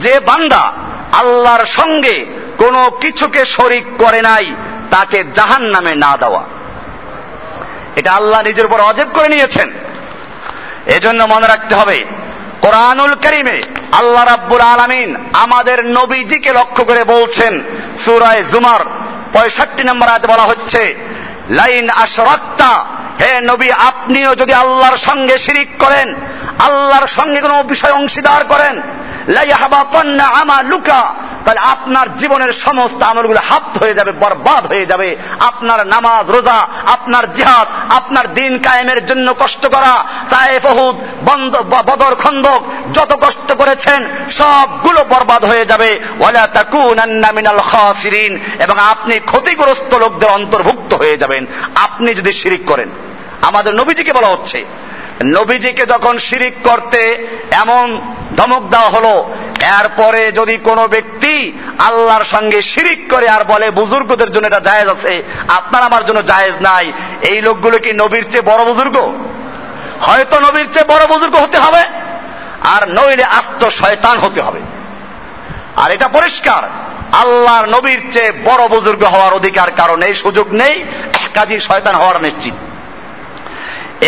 যে বান্দা আল্লাহর সঙ্গে কোনো কিছুকে শরীক করে নাই তাকে জাহান্নামে না দেওয়া। এটা আল্লাহ নিজের উপর ওয়াজিব করে নিয়েছেন। এজন্য মনে রাখতে হবে, কোরআনুল কারীমে আল্লাহ রাব্বুল আলামিন আমাদের নবীজিকে লক্ষ্য করে বলছেন, সূরায়ে জুমার ৬৫ নম্বর আয়াতে বলা হচ্ছে, লাইন আশরাকতা, হে নবী আপনিও যদি আল্লাহর সঙ্গে শিরিক করেন, আল্লাহর সঙ্গে কোনো বিষয় অংশীদার করেন, লাইহাবাতান্না আমালুকা, তাহলে আপনার জীবনের সমস্ত আমলগুলো হাবত হয়ে যাবে, বরবাদ হয়ে যাবে। আপনার নামাজ, রোজা, আপনার জিহাদ, আপনার দিন কায়েমের জন্য কষ্ট করা, তায়েফ, উহুদ, বদর, খন্দক যত কষ্ট করেছেন সবগুলো বরবাদ হয়ে যাবে। ওয়ালা তাকুনান্না মিনাল খাসিরিন, এবং আপনি ক্ষতিগ্রস্ত লোকদের অন্তর্ভুক্ত হয়ে যাবেন আপনি যদি শিরিক করেন। আমাদের নবীজিকে বলা হচ্ছে। নবীজিকে যখন শিরিক করতে এমন ধমক দেওয়া হলো, এরপরে যদি কোনো ব্যক্তি আল্লাহর সঙ্গে শিরিক করে আর বলে বুজুর্গদের জন্য এটা জায়েজ আছে, আপনার আমার জন্য জায়েজ নাই, এই লোকগুলো কি নবীর চেয়ে বড় বুজুর্গ? হয়তো নবীর চেয়ে বড় বুজুর্গ হতে হবে, আর নইলে আস্ত শয়তান হতে হবে। আর এটা পরিষ্কার, আল্লাহর নবীর চেয়ে বড় বুজুর্গ হওয়ার অধিকার কারণ এই সুযোগ নেই, কাজী শয়তান হওয়ার নিশ্চিত।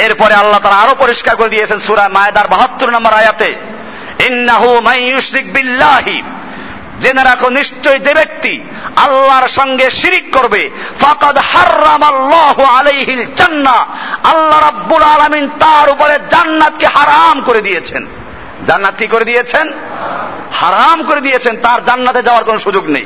এরপরে আল্লাহ তাআলা আরো পরিষ্কার করে দিয়েছেন সূরা মায়েদার ৭২ নম্বর আয়াতে, ইন্নাহু মান ইউশরিক বিল্লাহি, জেনে রাখো নিশ্চয় যে ব্যক্তি আল্লাহর সঙ্গে শিরিক করবে, ফাকাদ হারামাল্লাহু আলাইহিল জান্নাহ, আল্লাহ রাব্বুল আলামিন তার উপরে জান্নাতকে হারাম করে দিয়েছেন। জান্নাত কি করে দিয়েছেন? হারাম করে দিয়েছেন। তার জান্নাতে যাওয়ার কোনো সুযোগ নেই।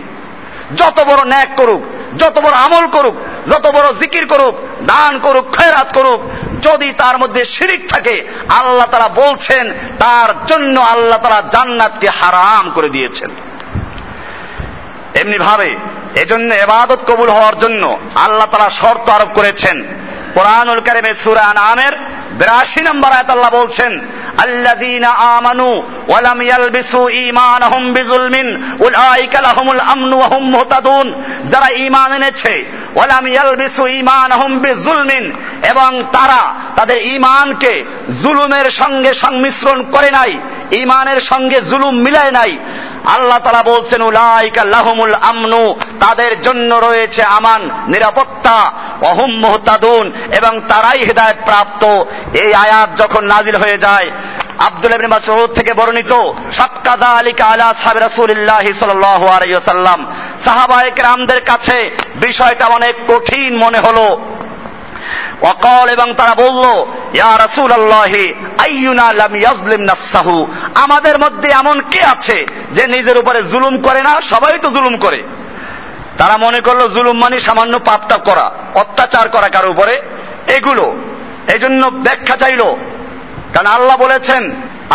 যত বড় ন্যাক করুক, যত বড় আমল করুক, যত বড় জিকির করুক, দান করুক, খেরাত করুক, যদি তার মধ্যে শিরিক থাকে, আল্লাহ তাআলা বলছেন তার জন্য আল্লাহ তাআলা জান্নাতকে হারাম করে দিয়েছেন। এমনি ভাবে এজন্য ইবাদত কবুল হওয়ার জন্য আল্লাহ তাআলা শর্ত আরোপ করেছেন। কোরআনুল কারীমে সূরা আনআমের ৮২ নম্বর আয়াত আল্লাহ বলছেন, আল্লাযীনা আমানু ওয়া লাম ইয়ালবিসু ঈমানাহুম বিযুলমিন উলাইকা লাহুমুল আমনু ওয়া হুম মুহতাদুন, যারা ঈমান এনেছে, ওয়া লাম ইয়ালবিসু ঈমানাহুম বিযুলমিন, এবং তারা তাদের ঈমানকে জুলুমের সঙ্গে সংমিশ্রণ করে নাই, ঈমানের সঙ্গে জুলুম মিলায় নাই, আল্লাহ তাআলা বলছেন উলাইকা লাহুমুল আমনু, তাদের জন্য রয়েছে আমান, নিরাপত্তা, ওয়া হুম মুহতাদুন, এবং তারাই হেদায়েত প্রাপ্ত। এই আয়াত যখন নাজিল হয়ে যায়, আব্দুল্লাহ ইবনে মাসউদ থেকে বর্ণিত, সাক্কাযালিকা আলা সাহাবি রাসূলিল্লাহি সাল্লাল্লাহু আলাইহি ওয়াসাল্লাম, সাহাবায়ে কেরামদের কাছে বিষয়টা অনেক কঠিন মনে হলো। ওয়াকাল, এবং তারা বলল, ইয়া রাসূলুল্লাহি আইয়ুনা লাম ইয়াজলিম নাফসাহু, আমাদের মধ্যে এমন কে আছে যে নিজের উপরে জুলুম করে না? সবাই তো জুলুম করে। তারা মনে করলো জুলুম মানে সামান্য পাপ টাপ করা, অত্যাচার করা কারো উপরে, এগুলো। এই জন্য ব্যাখ্যা চাইল, কারণ আল্লাহ বলেছেন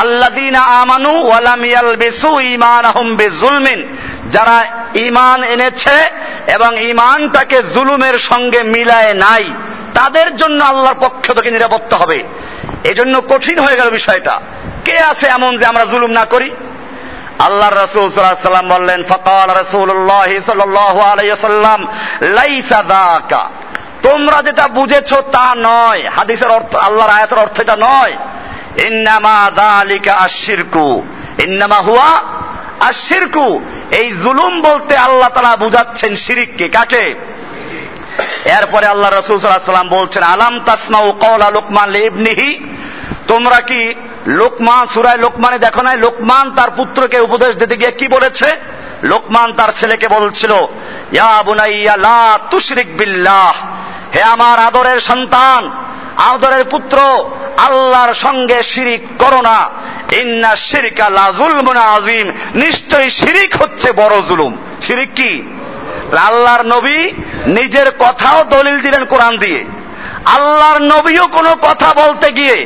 আল্লাযীনা আমানু ওয়া লাম ইয়ালবিসু ঈমানাহুম বিযুলমিন, যারা ঈমান এনেছে এবং ঈমানটাকে জুলুমের সঙ্গে মিলায় নাই, তাদের জন্য আল্লাহর পক্ষ থেকে নিরাপত্তা হবে। এজন্য কঠিন হয়ে গেল বিষয়টা, কে আছে এমন যে আমরা জুলুম না করি? আল্লাহর রাসূল সাল্লাল্লাহু আলাইহি ওয়াসাল্লাম বললেন, ফাকাল রাসূলুল্লাহ সাল্লাল্লাহু আলাইহি ওয়াসাল্লাম লাইসা যাকা, তোমরা যেটা বুঝেছো তা নয়, হাদিসের অর্থ, আল্লাহর আয়াতের অর্থ এটা নয়। ইন্নামা যালিকা আশ-শিরকু, ইন্নামা হুয়া আশ-শিরকু, এই জুলুম বলতে আল্লাহ তাআলা বুঝাচ্ছেন শিরককে, কাকে? এরপরে আল্লাহ রাসূল সাল্লাল্লাহু আলাইহি ওয়াসাল্লাম বলছেন, আলাম তাসমাউ ক্বালা লুকমান লিবনিহি, তোমরা কি লোকমান, সূরা লোকমানে দেখো না লোকমান তার পুত্রকে উপদেশ দিতে গিয়ে কি বলেছে? লোকমান তার ছেলেকে বলছিল, ইয়া বুনাইয়া লা তুশরিক বিল্লাহ, হে আমার আদরের সন্তান, আদরের পুত্র, আল্লাহর সঙ্গে শিরিক করো না। ইন্না শিরকা লা যুলমুন আযীম, নিশ্চয়ই শিরিক হচ্ছে বড় জুলুম। শিরিক কি? আল্লাহর নবী নিজের কথাও দলিল দিলেন কোরআন দিয়ে। আল্লাহর নবীও কোনো কথা বলতে গিয়ে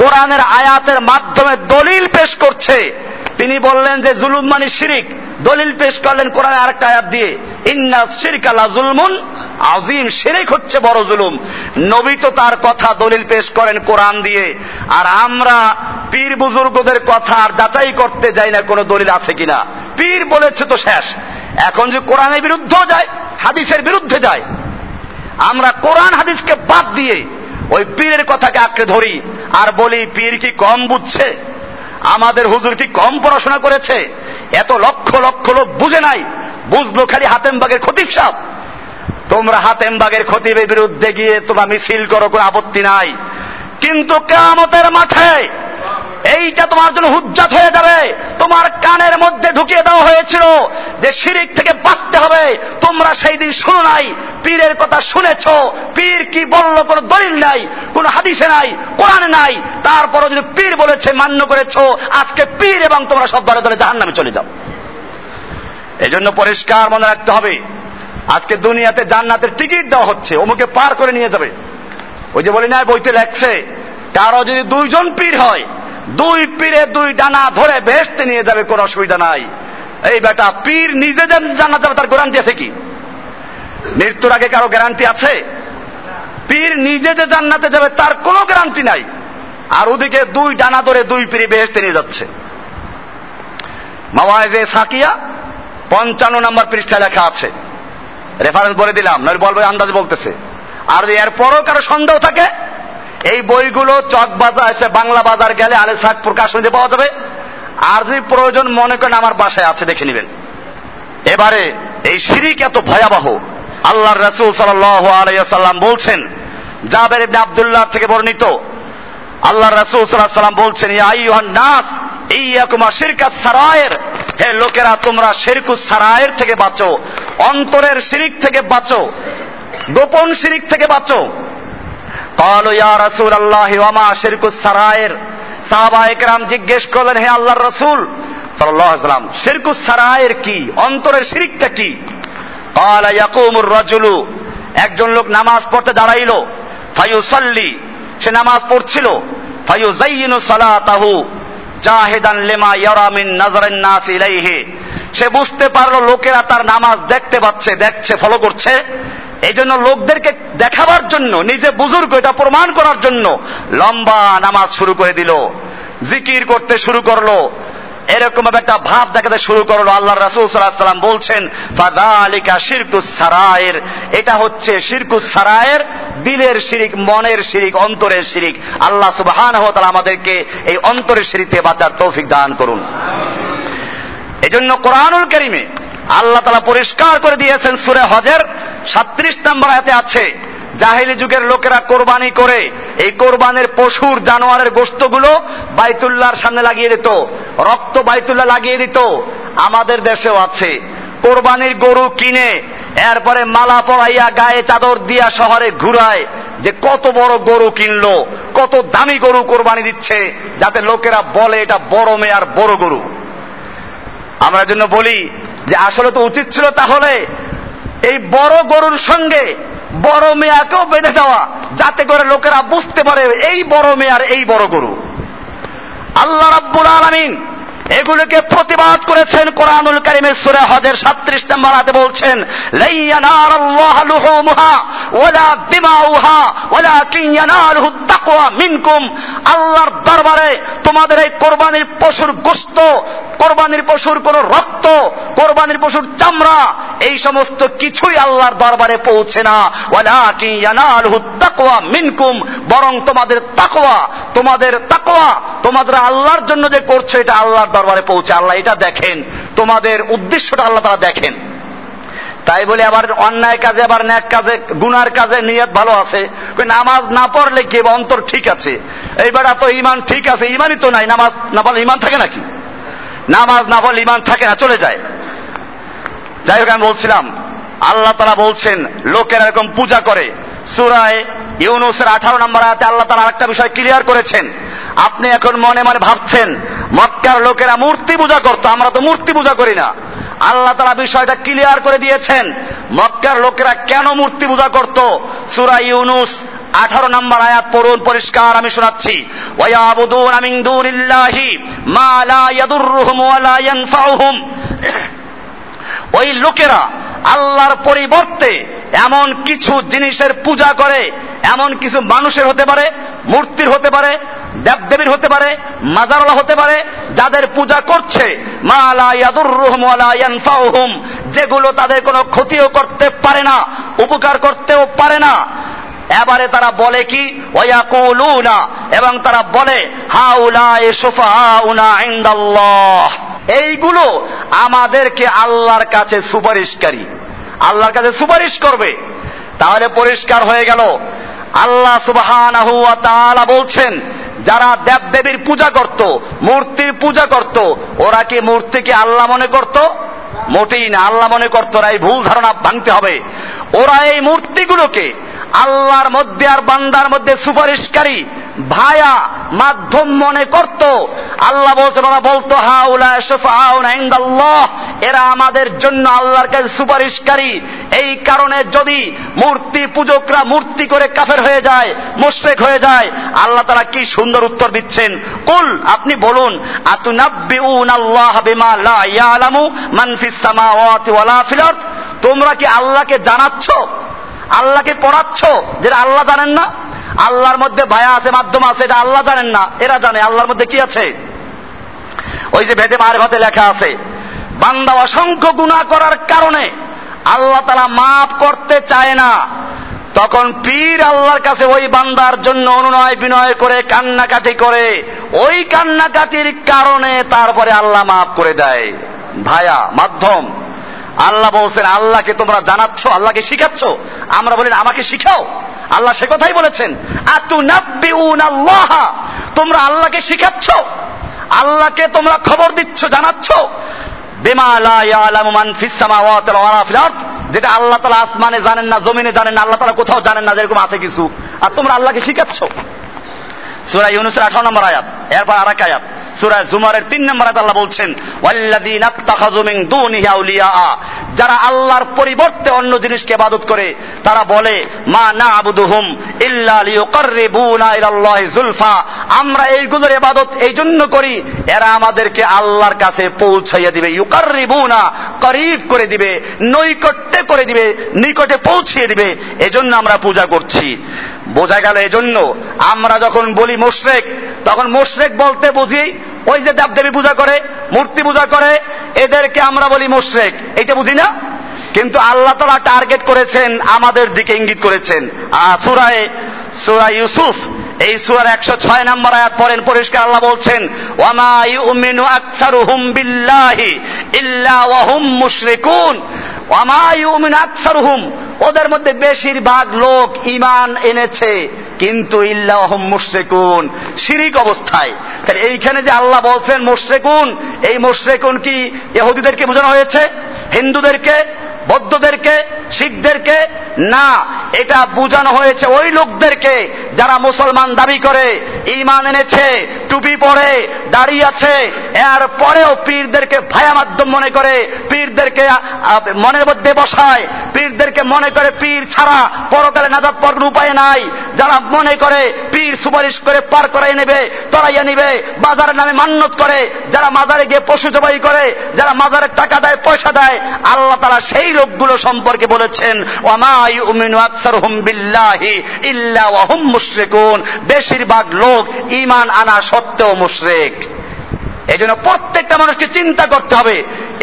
কোরআনের আয়াতের মাধ্যমে দলিল পেশ করছে। তিনি বললেন যে জুলুম মানে শিরিক, দলিল পেশ করলেন কোরআনে আরেকটা আয়াত দিয়ে, ইন্না শিরকা লাযুলমুন আযীম, শিরক হচ্ছে বড় জুলুম। নবী তো তার কথা দলিল পেশ করেন কোরআন দিয়ে, আর আমরা পীর বুজুর্গদের কথা আর যাচাই করতে যাই না কোনো দলিল আছে কিনা। পীর বলেছে তো শেষ, এখন যে কোরআনের বিরুদ্ধেও যায় হাদিসের বিরুদ্ধে যায়, আমরা কোরআন হাদিসকে বাদ দিয়ে ওই পীরের কথাকে আঁকড়ে ধরি আর বলি পীর কি কম বুঝছে, আমাদের হুজুর কি কম পড়াশোনা করেছে, এত লক্ষ লক্ষ লোক বুঝে নাই, বুঝলো খালি হাতেমবাগের খতিব সাহেব। তোমরা হাতেমবাগের খতিবের বিরুদ্ধে গিয়ে তোমরা মিছিল করো, কোনো আপত্তি নাই, কিন্তু কিয়ামতের মাঠে এইটা তোমার জন্য হুজ্জাত হয়ে যাবে। তোমার কানের মধ্যে ঢুকিয়ে দেওয়া হয়েছিল যে শিরক থেকে বাঁচতে হবে, তোমরা সেই দিন শুনো নাই, পীরের কথা শুনেছো, পীর কি বললো কোনো দলিল নাই, কোনো হাদিসে নাই, কোরআনে নাই, তারপরও যদি পীর বলেছে মান্য করেছো, আজকে পীর এবং তোমরা সব দলে দলে জাহান্নামে চলে যাও। এজন্য পরিষ্কার মনে রাখতে হবে, আজকে দুনিয়াতে জান্নাতের টিকিট দেওয়া হচ্ছে, অমুকে পার করে নিয়ে যাবে। ওই যে বলি না বইতে লেখছে, কারো যদি দুইজন পীর হয়, দুই পীরে দুই ডানা ধরে বেহেশতে নিয়ে যাবে, কোনো অসুবিধা নাই। এই বেটা পীর নিজে জান্নাতে যাবে তার গ্যারান্টি আছে কি? মৃত্যুর আগে কারো গ্যারান্টি আছে? পীর নিজে যে জান্নাতে যাবে তার কোনো গ্যারান্টি নাই, আর ওদিকে দুই ডানা ধরে দুই পীরে বেহেশতে নিয়ে যাচ্ছে। মাওয়াইজে সাকিয়া 55 নম্বর পৃষ্ঠায় লেখা আছে, রেফারেন্স বলে দিলাম, নইলে বলবো আন্দাজ বলতেছে। আর এরপরও কারো সন্দেহ থাকে, এই বইগুলো চকবাজার এসে বাংলা বাজার গেলে আলেম সাহেব প্রকাশনীতে পাওয়া যাবে, আর যদি প্রয়োজন মনে করেন আমার বাসায় আছে, দেখে নেবেন। এবারে এই শিরক এত ভয়াবহ, আল্লাহর রাসূল সাল্লাল্লাহু আলাইহি ওয়াসাল্লাম বলছেন, জাবের ইবনে আব্দুল্লাহ থেকে বর্ণিত, আল্লাহর রাসূল সাল্লাল্লাহু আলাইহি ওয়াসাল্লাম বলছেন, ইয়া আইয়ুহান নাস ইয়াকুম শিরকাস সারায়ের, হে লোকেরা তোমরা শিরকুস সারায়ের থেকে বাঁচো, অন্তরের শিরক থেকে বাঁচো, গোপন শিরক থেকে বাঁচো। قالوا يا رسول الله وما شرك السرائر, সাহাবায়ে کرام জিজ্ঞেস করলেন, হে আল্লাহর রাসূল সাল্লাল্লাহু আলাইহি ওয়াসাল্লাম শিরক সারায়ের কি, অন্তরের শিরকটা কি? قال يقوم الرجل, একজন লোক নামাজ পড়তে দাঁড়াইলো, ফায়ুসাল্লি, সে নামাজ পড়ছিল, ফায়ুযায়্যিনু সালাতাহু জাহিদান লিমা ইয়ারা মিন নাযরিন নাস ইলাইহি, সে বুঝতে পারলো লোকেরা তার নামাজ দেখতে পাচ্ছে, দেখছে, ফলো করছে, এইজন্য লোকদেরকে দেখাবার জন্য, নিজে বুজুর্গ এটা প্রমাণ করার জন্য লম্বা নামাজ শুরু করে দিল, জিকির করতে শুরু করলো, এরকম একটা ভাব দেখাতে শুরু করলো। আল্লাহর রাসূল সাল্লাল্লাহু আলাইহি ওয়াসাল্লাম বলছেন, ফাযালিকা শিরকুস সারায়ের, এটা হচ্ছে শিরকুস সারায়ের, দিলের শিরিক, মনের শিরিক, অন্তরের শিরিক। আল্লাহ সুবহানাহু ওয়া তাআলা আমাদেরকে এই অন্তরের শিরিক থেকে বাঁচার তৌফিক দান করুন। এজন্য কোরআনুল কারীমে আল্লাহ তাআলা পরিষ্কার করে দিয়েছেন, সূরা হজের 37 নম্বর আয়াতে আছে, জাহেলি যুগের লোকেরা কোরবানি করে, এই কোরবানির পশুর জানোয়ারের গোশতগুলো বাইতুল্লাহর সামনে লাগিয়ে দিত, রক্ত বাইতুল্লাহ লাগিয়ে দিত। আমাদের দেশেও আছে, কোরবানির গরু কিনে এরপরে মালা পরাইয়া গায়ে চাদর দিয়া শহরে ঘুরায় যে কত বড় গরু কিনলো, কত দামি গরু কোরবানি দিচ্ছে, যাতে লোকেরা বলে এটা বড় মেয়ে আর বড় গরু। আমরা জন্য বলি যে আসলে তো উচিত ছিল তাহলে এই বড় গরুর সঙ্গে বড় মেয়াকেও বেঁধে দেওয়া, যাতে করে লোকেরা বুঝতে পারে এই বড় মেয়ার এই বড় গরু। আল্লাহ রাব্বুল আলামিন এগুলোকে প্রতিবাদ করেছেন কোরআনুল কারীমে, সূরা হজের 37 নম্বর আয়াতে বলছেন, লা ইয়ানালাল্লাহু লুহুমুহা ওয়ালা দিমাউহা ওয়ালাকিন ইয়ানালুহুত তাকওয়া মিনকুম, আল্লাহর দরবারে তোমাদের এই কুরবানির পশুর গোশত, কোরবানির পশুর কোন রক্ত, কোরবানির পশুর চামড়া, এই সমস্ত কিছুই আল্লাহর দরবারে পৌঁছে না, ওয়ালাকিন ইয়ানালুহুত তাকওয়া মিনকুম, বরং তোমাদের তাকওয়া, তোমাদের তাকওয়া, তোমাদের আল্লাহর জন্য যে করছো এটা আল্লাহর দরবারে পৌঁছে। আল্লাহ এটা দেখেন, তোমাদের উদ্দেশ্যটা আল্লাহ তারা দেখেন। তাই বলে আবার অন্যায় কাজে, আবার ন্যাক কাজে, গুনার কাজে নিয়ত ভালো আছে, নামাজ না পড়লে কি অন্তর ঠিক আছে, এইবার এত ইমান ঠিক আছে, ইমানই তো নাই, নামাজ না পড়লে ইমান থাকে নাকি? নামাজ না পড়লে ইমান থাকে না, চলে যায়। যাই হোক, আমি বলছিলাম আল্লাহ তারা বলছেন লোকেরা এরকম পূজা করে। সূরায়ে ইউনূসের 18 নম্বর আয়াতে আল্লাহ তারা আরেকটা বিষয় ক্লিয়ার করেছেন। আপনি এখন মনে মনে ভাবছেন মক্কার লোকেরা মূর্তি পূজা করতো, আমরা তো মূর্তি পূজা করি না। আল্লাহ তাআলা বিষয়টা ক্লিয়ার করে দিয়েছেন, মক্কার লোকেরা কেন মূর্তি পূজা করত। সূরা ইউনূস 18 নম্বর আয়াত পড়ুন, পরিষ্কার আমি শোনাচ্ছি, ওয়ায়াবুদুনা মিন দুনিল্লাহি মা লা ইয়াদুরুহুম ওয়া লা ইয়ানফাউহুম, ওই লোকেরা আল্লাহর পরিবর্তে এমন কিছু জিনিসের পূজা করে, এমন কিছু মানুষের হতে পারে, মূর্তির হতে পারে, দেবদেবীর হতে পারে, মাজারওয়ালা হতে পারে, যাদের পূজা করছে মা লা ইয়াদুরুহুম ওয়া লা ইয়ানফাউহুম, যেগুলো তাদের কোনো ক্ষতিও করতে পারে না, উপকার করতেও পারে না। এবারে তারা বলে কি, ওয়ায়াকুলুনা, এবং তারা বলে হাউলায়ে সুফাউনা ইনদাল্লাহ, এইগুলো আমাদেরকে আল্লাহর কাছে সুপারিশকারী, আল্লাহর কাছে সুপারিশ করবে। তাহলে পরিষ্কার হয়ে গেল, আল্লাহ সুবহানাহু ওয়া তাআলা বলছেন যারা দেবদেবীর পূজা করত, মূর্তির পূজা করত, ওরা কি মূর্তিকে আল্লাহ মনে করত? মোটেই না, আল্লাহ মনে করত না। এই ভুল ধারণা ভাঙতে হবে। ওরা এই মূর্তিগুলোকে আল্লাহর মধ্যে আর বান্দার মধ্যে সুপারিশকারী, ভায়া, মাধ্যম মনে করত। আল্লাহ বলছেন, ওরা বলতো হাউলা সুফাউনা ইনদাল্লাহ, এরা আমাদের জন্য আল্লাহর কাছে সুপারিশকারী। এই কারণে যদি মূর্তি পূজকরা মূর্তি করে কাফের হয়ে যায়, মুশরিক হয়ে যায়, আল্লাহ তাআলা কি সুন্দর উত্তর দিচ্ছেন, কুল, আপনি বলুন, আতুনাব্বিউনাল্লাহ বিমা লা ইয়ালামু মান ফিস সামাওয়াতি ওয়া লা ফিল আরদ, তোমরা কি আল্লাহকে জানাচ্ছ, আল্লাহকে পড়াচ্ছ যেটা আল্লাহ জানেন না? আল্লাহর মধ্যে ভায়া আছে, মাধ্যম আছে, এটা আল্লাহ জানেন না, এরা জানে। আল্লাহর মধ্যে কি আছে? ওই যে ভেদে মারফাতে লেখা আছে, বান্দা অসংখ্য গুনাহ করার কারণে আল্লাহ তাআলা মাফ করতে চায় না, তখন পীর আল্লাহর কাছে ওই বান্দার জন্য অনুনয় বিনয় করে কান্নাকাটি করে, ওই কান্নাকাটির কারণে তারপরে আল্লাহ মাফ করে দেয়। ভায়া, মাধ্যম। আল্লাহ বলছেন আল্লাহকে তোমরা জানাচ্ছ, আল্লাহকে শিখাচ্ছ। আমরা বলি আমাকে শিখাও, আল্লাহ সে কথাই বলেছেন, আতুনাব্বিউনাল্লাহ, তোমরা আল্লাহকে শিখাচ্ছ, আল্লাহকে তোমরা খবর দিচ্ছ, জানাচ্ছ, বিমা লা ইয়ালামু মান ফিস সামাওয়াতি ওয়া ফিল আরদ, যেটা আল্লাহ তাআলা আসমানে জানেন না, জমিনে জানেন না, আল্লাহ তাআলা কোথাও জানেন না, যেরকম আছে কিছু, আর তোমরা আল্লাহকে শিখাচ্ছ। সূরা ইউনূসের 18 নম্বর আয়াত। এরপর আরেক আয়াত সূরা জুমারের 3 নম্বর আয়াত। আল্লাহ বলছেন ওয়াল্লাযীনা ইত্তাখাযু মিন দুনিহি আউলিয়া, যারা আল্লাহর পরিবর্তে অন্য জিনিসকে ইবাদত করে, তারা বলে মা না'বুদুহুম ইল্লা লিয়ুকাররিবুনা ইলাল্লাহি যুলফা, আমরা এইগুলোর ইবাদত এইজন্য করি এরা আমাদেরকে আল্লাহর কাছে পৌঁছাইয়া দিবে, ইউকাররিবুনা, করিব করে দিবে, নৈকট্যে করে দিবে, নিকটে পৌঁছিয়ে দিবে, এজন্য আমরা পূজা করছি। বোঝা গেল, এজন্য আমরা যখন বলি মুশরিক, তখন মুশরিক বলতে বুঝি ওই যে দেবদেবী পূজা করে, মূর্তি পূজা করে, এদেরকে আমরা বলি মুশরিক, এটা বুঝি না। কিন্তু আল্লাহ তাআলা টার্গেট করেছেন, আমাদের দিকে ইঙ্গিত করেছেন। সূরা ইউসুফ, এই সূরার 106 নম্বর আয়াত পড়েন, পরিষ্কার আল্লাহ বলছেন ওয়ামা ইউমিনু আকসারুহুম বিল্লাহি ইল্লা ওয়া হুম মুশরিকুন, ওয়ামা ইউমিনু আকসারুহুম, ওদের মধ্যে বেশিরভাগ লোক ঈমান এনেছে কিন্তু ইল্লা হুম মুশরিকুন, শিরক অবস্থায়। তাহলে এইখানে যে আল্লাহ বলছেন মুশরিকুন, এই মুশরিকুন কি ইহুদিদেরকে বোঝানো হয়েছে, হিন্দুদেরকে, বৌদ্ধদেরকে, শিখদেরকে? না, এটা বোঝানো হয়েছে ওই লোকদেরকে যারা মুসলমান দাবি করে, ঈমান এনেছে, টুপি পরে, দাড়ি আছে, এর পরেও পীরদেরকে ভায়া, মাধ্যম মনে করে, পীরদেরকে মনের মধ্যে বসায়, পীরদেরকে মনে করে পীর ছাড়া পরকালে নাজাত পাওয়ার উপায় নাই, যারা মনে করে পীর সুপারিশ করে পার করাই নেবে, তরাইয়া নেবে, বাজারের নামে মান্যত করে, যারা মাজারে গিয়ে পশু জবাই করে, যারা মাজারের টাকা দেয়, পয়সা দেয়। আল্লাহ তাআলা সেই লোকগুলো সম্পর্কে বলেছেন ওয়ামা ইউমিনু আকসারুহুম বিল্লাহি ইল্লা ওয়া হুম মুশরিকুন, বেশিরভাগ লোক ঈমান আনা সত্ত্বেও মুশরিক। এজন্য প্রত্যেকটা মানুষকে চিন্তা করতে হবে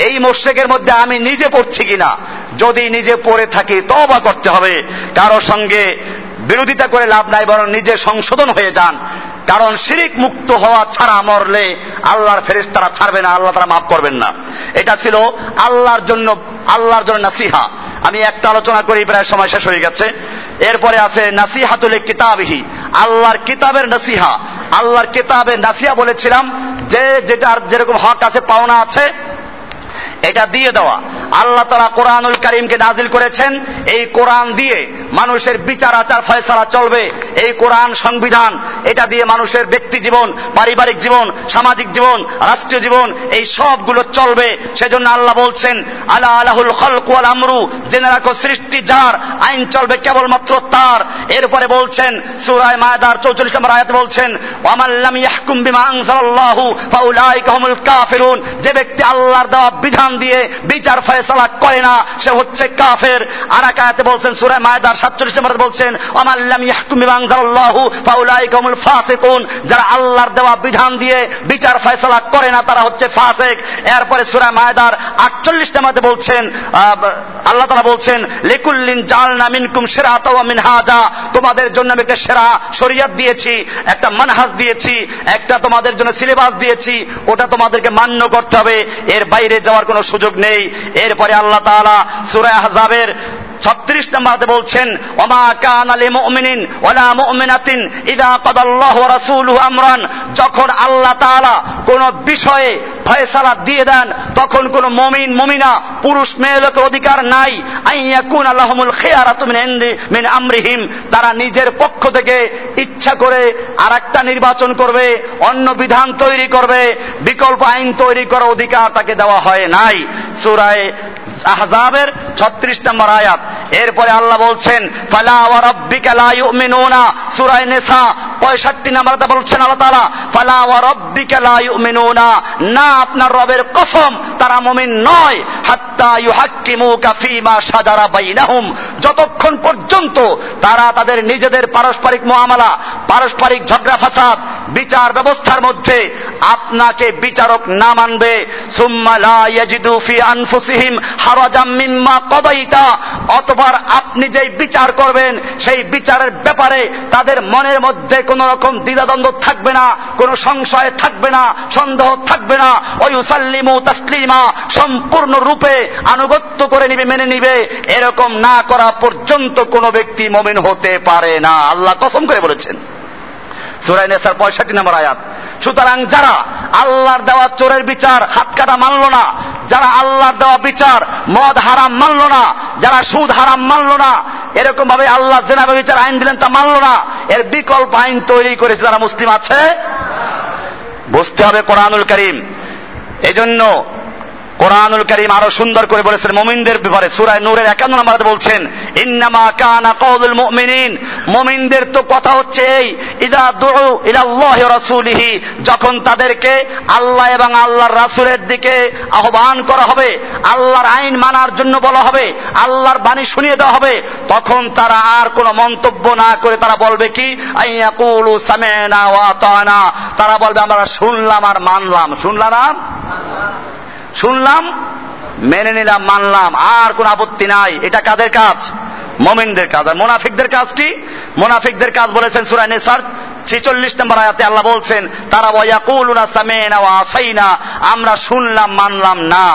এই মুশরিকের মধ্যে আমি নিজে পড়ছি কিনা, যদি নিজে পড়ে থাকি তওবা করতে হবে, কারো সঙ্গে বিরোধিতা করে লাভ নাই, বরং নিজে সংশোধন হয়ে যান, কারণ শিরক মুক্ত হওয়া ছাড়া মরলে আল্লাহর ফেরেশতারা ছাড়বে না, আল্লাহ তাআলা মাফ করবেন না। এটা ছিল আল্লাহর জন্য নাসিহা। আমি একটা আলোচনা করি, প্রায় সময় শেষ হয়ে গেছে। এরপরে আছে নাসিহাতুল কিতাবিহি, আল্লাহর কিতাবের নাসিহা। আল্লাহর কিতাবের নাসিহা বলেছিলাম যে যেটার যেরকম হক আছে, পাওনা আছে, এটা দিয়ে দেওয়া। আল্লাহ তাআলা কোরআনুল কারীমকে নাজিল করেছেন, এই কোরআন দিয়ে মানুষের বিচার আচার ফয়সালা চলবে। এই কোরআন সংবিধান, এটা দিয়ে মানুষের ব্যক্তি জীবন, পারিবারিক জীবন, সামাজিক জীবন, রাষ্ট্রীয় জীবন, এই সবগুলো চলবে। সেজন্য আল্লাহ বলছেন আলা আলাহুল খালকু ওয়াল আমরু, জেনে রাখো সৃষ্টি যার, আইন চলবে কেবলমাত্র তার। এরপরে বলছেন সূরা মায়দার 44 নম্বর আয়াতে বলছেন ওয়ামান লাম ইয়াহকুম বিমা আনজালাল্লাহু ফাউলাইকা হুমুল কাফিরুন, যে ব্যক্তি আল্লাহর দেওয়া বিধান দিয়ে বিচার ফয়সালা সালাত করে না সে হচ্ছে কাফের। আর এক আয়াতে বলছেন সূরা মায়েদার 47 নম্বরে বলছেন ওয়ামান লাম ইয়াহকুম বিমা আনজালাল্লাহু ফাউলাইকা হুমুল ফাসিকুন, যারা আল্লাহর দেওয়া বিধান দিয়ে বিচার ফয়সালা করে না তারা হচ্ছে ফাসিক। এরপরে সূরা মায়েদার 48 নম্বরে বলছেন আল্লাহ তাআলা বলছেন লিকুল্লিন জালনা মিনকুম শিরাতা ওয়া মিনহাজা, তোমাদের জন্য আমি একটা শিরা শরীয়ত দিয়েছি, একটা মানহাজ দিয়েছি, একটা তোমাদের জন্য সিলেবাস দিয়েছি, ওটা তোমাদেরকে মান্য করতে হবে, এর বাইরে যাওয়ার কোনো সুযোগ নেই। এরপরে আল্লাহ তাআলা সূরা আহজাবের 36 নম্বরে বলছেন ওমা কানা লিল মুমিনিন ওয়ালা মুমিনাতিন ইযা কাদাল্লাহু ওয়া রাসূলুহু আমরান, যখন আল্লাহ তাআলা কোন বিষয়ে ফয়সালা দিয়ে দেন তখন কোন মুমিন মুমিনা পুরুষ মেয়ে লোকের অধিকার নাই আইয়াকুন আল্লাহুল খিয়ারাতু মিন আমরিহিম, তারা নিজের পক্ষ থেকে ইচ্ছা করে আরেকটা নির্বাচন করবে, অন্য বিধান তৈরি করবে, বিকল্প আইন তৈরি করার অধিকার তাকে দেওয়া হয় নাই। সূরা আহজাবের 36 নম্বর আয়াত। এরপরে আল্লাহ বলছেন ফালা ওয়া রাব্বিকা লা ইউমিনুনা, সূরা নিসা 65 নম্বর আয়াত বলছেন আল্লাহ তাআলা ফালা ওয়া রাব্বিকা লা ইউমিনুনা, না আপনার রবের কসম তারা মুমিন নয় হাত্তা ইউহাক্কিমুকা ফীমা শাজারা বাইনাহুম, যতক্ষণ পর্যন্ত তারা তাদের নিজেদের পারস্পরিক মুআমালা, পারস্পরিক ঝগড়া ফাসাদ, বিচার ব্যবস্থার মধ্যে আপনাকে বিচারক না মানবে। সুম্মা লা ইয়াজিদু ফি আনফুসিহিম হারাজাম মিম্মা কদাইতা, অতঃপর আপনি যেই বিচার করবেন সেই বিচারের ব্যাপারে তাদের মনের মধ্যে কোনো রকম দ্বিধাদ্বন্দ্ব থাকবে না, কোনো সংশয় থাকবে না, সন্দেহ থাকবে না। ওয়ায়ুসাল্লিমু তাসলিমা, সম্পূর্ণ রূপে আনুগত্য করে নিবে, মেনে নিবে। এরকম না করা পর্যন্ত কোনো ব্যক্তি মুমিন হতে পারে না, আল্লাহ কসম করে বলেছেন সূরা নিসার 65 নম্বর আয়াত। সুতরাং যারা আল্লাহর দেওয়া চোরের বিচার হাত কাটা মানল না, যারা আল্লাহর দেওয়া বিচার মদ হারাম মানল না, যারা সুদ হারাম মানল না, এরকম ভাবে আল্লাহ জেনা বিচার আইন দিলেন তা মানল না, এর বিকল্প আইন তৈরি করেছে, যারা মুসলিম আছে বুঝতে হবে কোরআনুল কারীম। এজন্য কোরআনুল কারীম আরো সুন্দর করে বলেছেন মুমিনদের ব্যাপারে সূরা নূরের 51 নম্বর আয়াতে বলছেন ইন্নামা কানা কওলুল মুমিনিন, মুমিনদের তো কথা হচ্ছে এই ইযা দুউ ইলা আল্লাহি ওয়া রাসূলিহি, যখন তাদেরকে আল্লাহ এবং আল্লাহর রাসূলের দিকে আহ্বান করা হবে, আল্লাহর আইন মানার জন্য বলা হবে, আল্লাহর বাণী শুনিয়ে দেওয়া হবে, তখন তারা আর কোনো মন্তব্য না করে তারা বলবে কি আইয়াকুলু সামি'না ওয়া আতা'না, তারা বলবে আমরা শুনলাম আর মানলাম, শুনলাম মেনে নিলাম মানলাম, আর কোন আপত্তি নাই। এটা কাদের কাজ? মুমিনদের কাজ। আর মুনাফিকদের কাজ কি? মুনাফিকদের কাজ বলেছেন সূরা নিসার 46 নম্বর আয়াতে আল্লাহ বলছেন তারা ওয়ায়াকুলুনা সামি'না ওয়া আসাইনা, আমরা শুনলাম মানলাম না।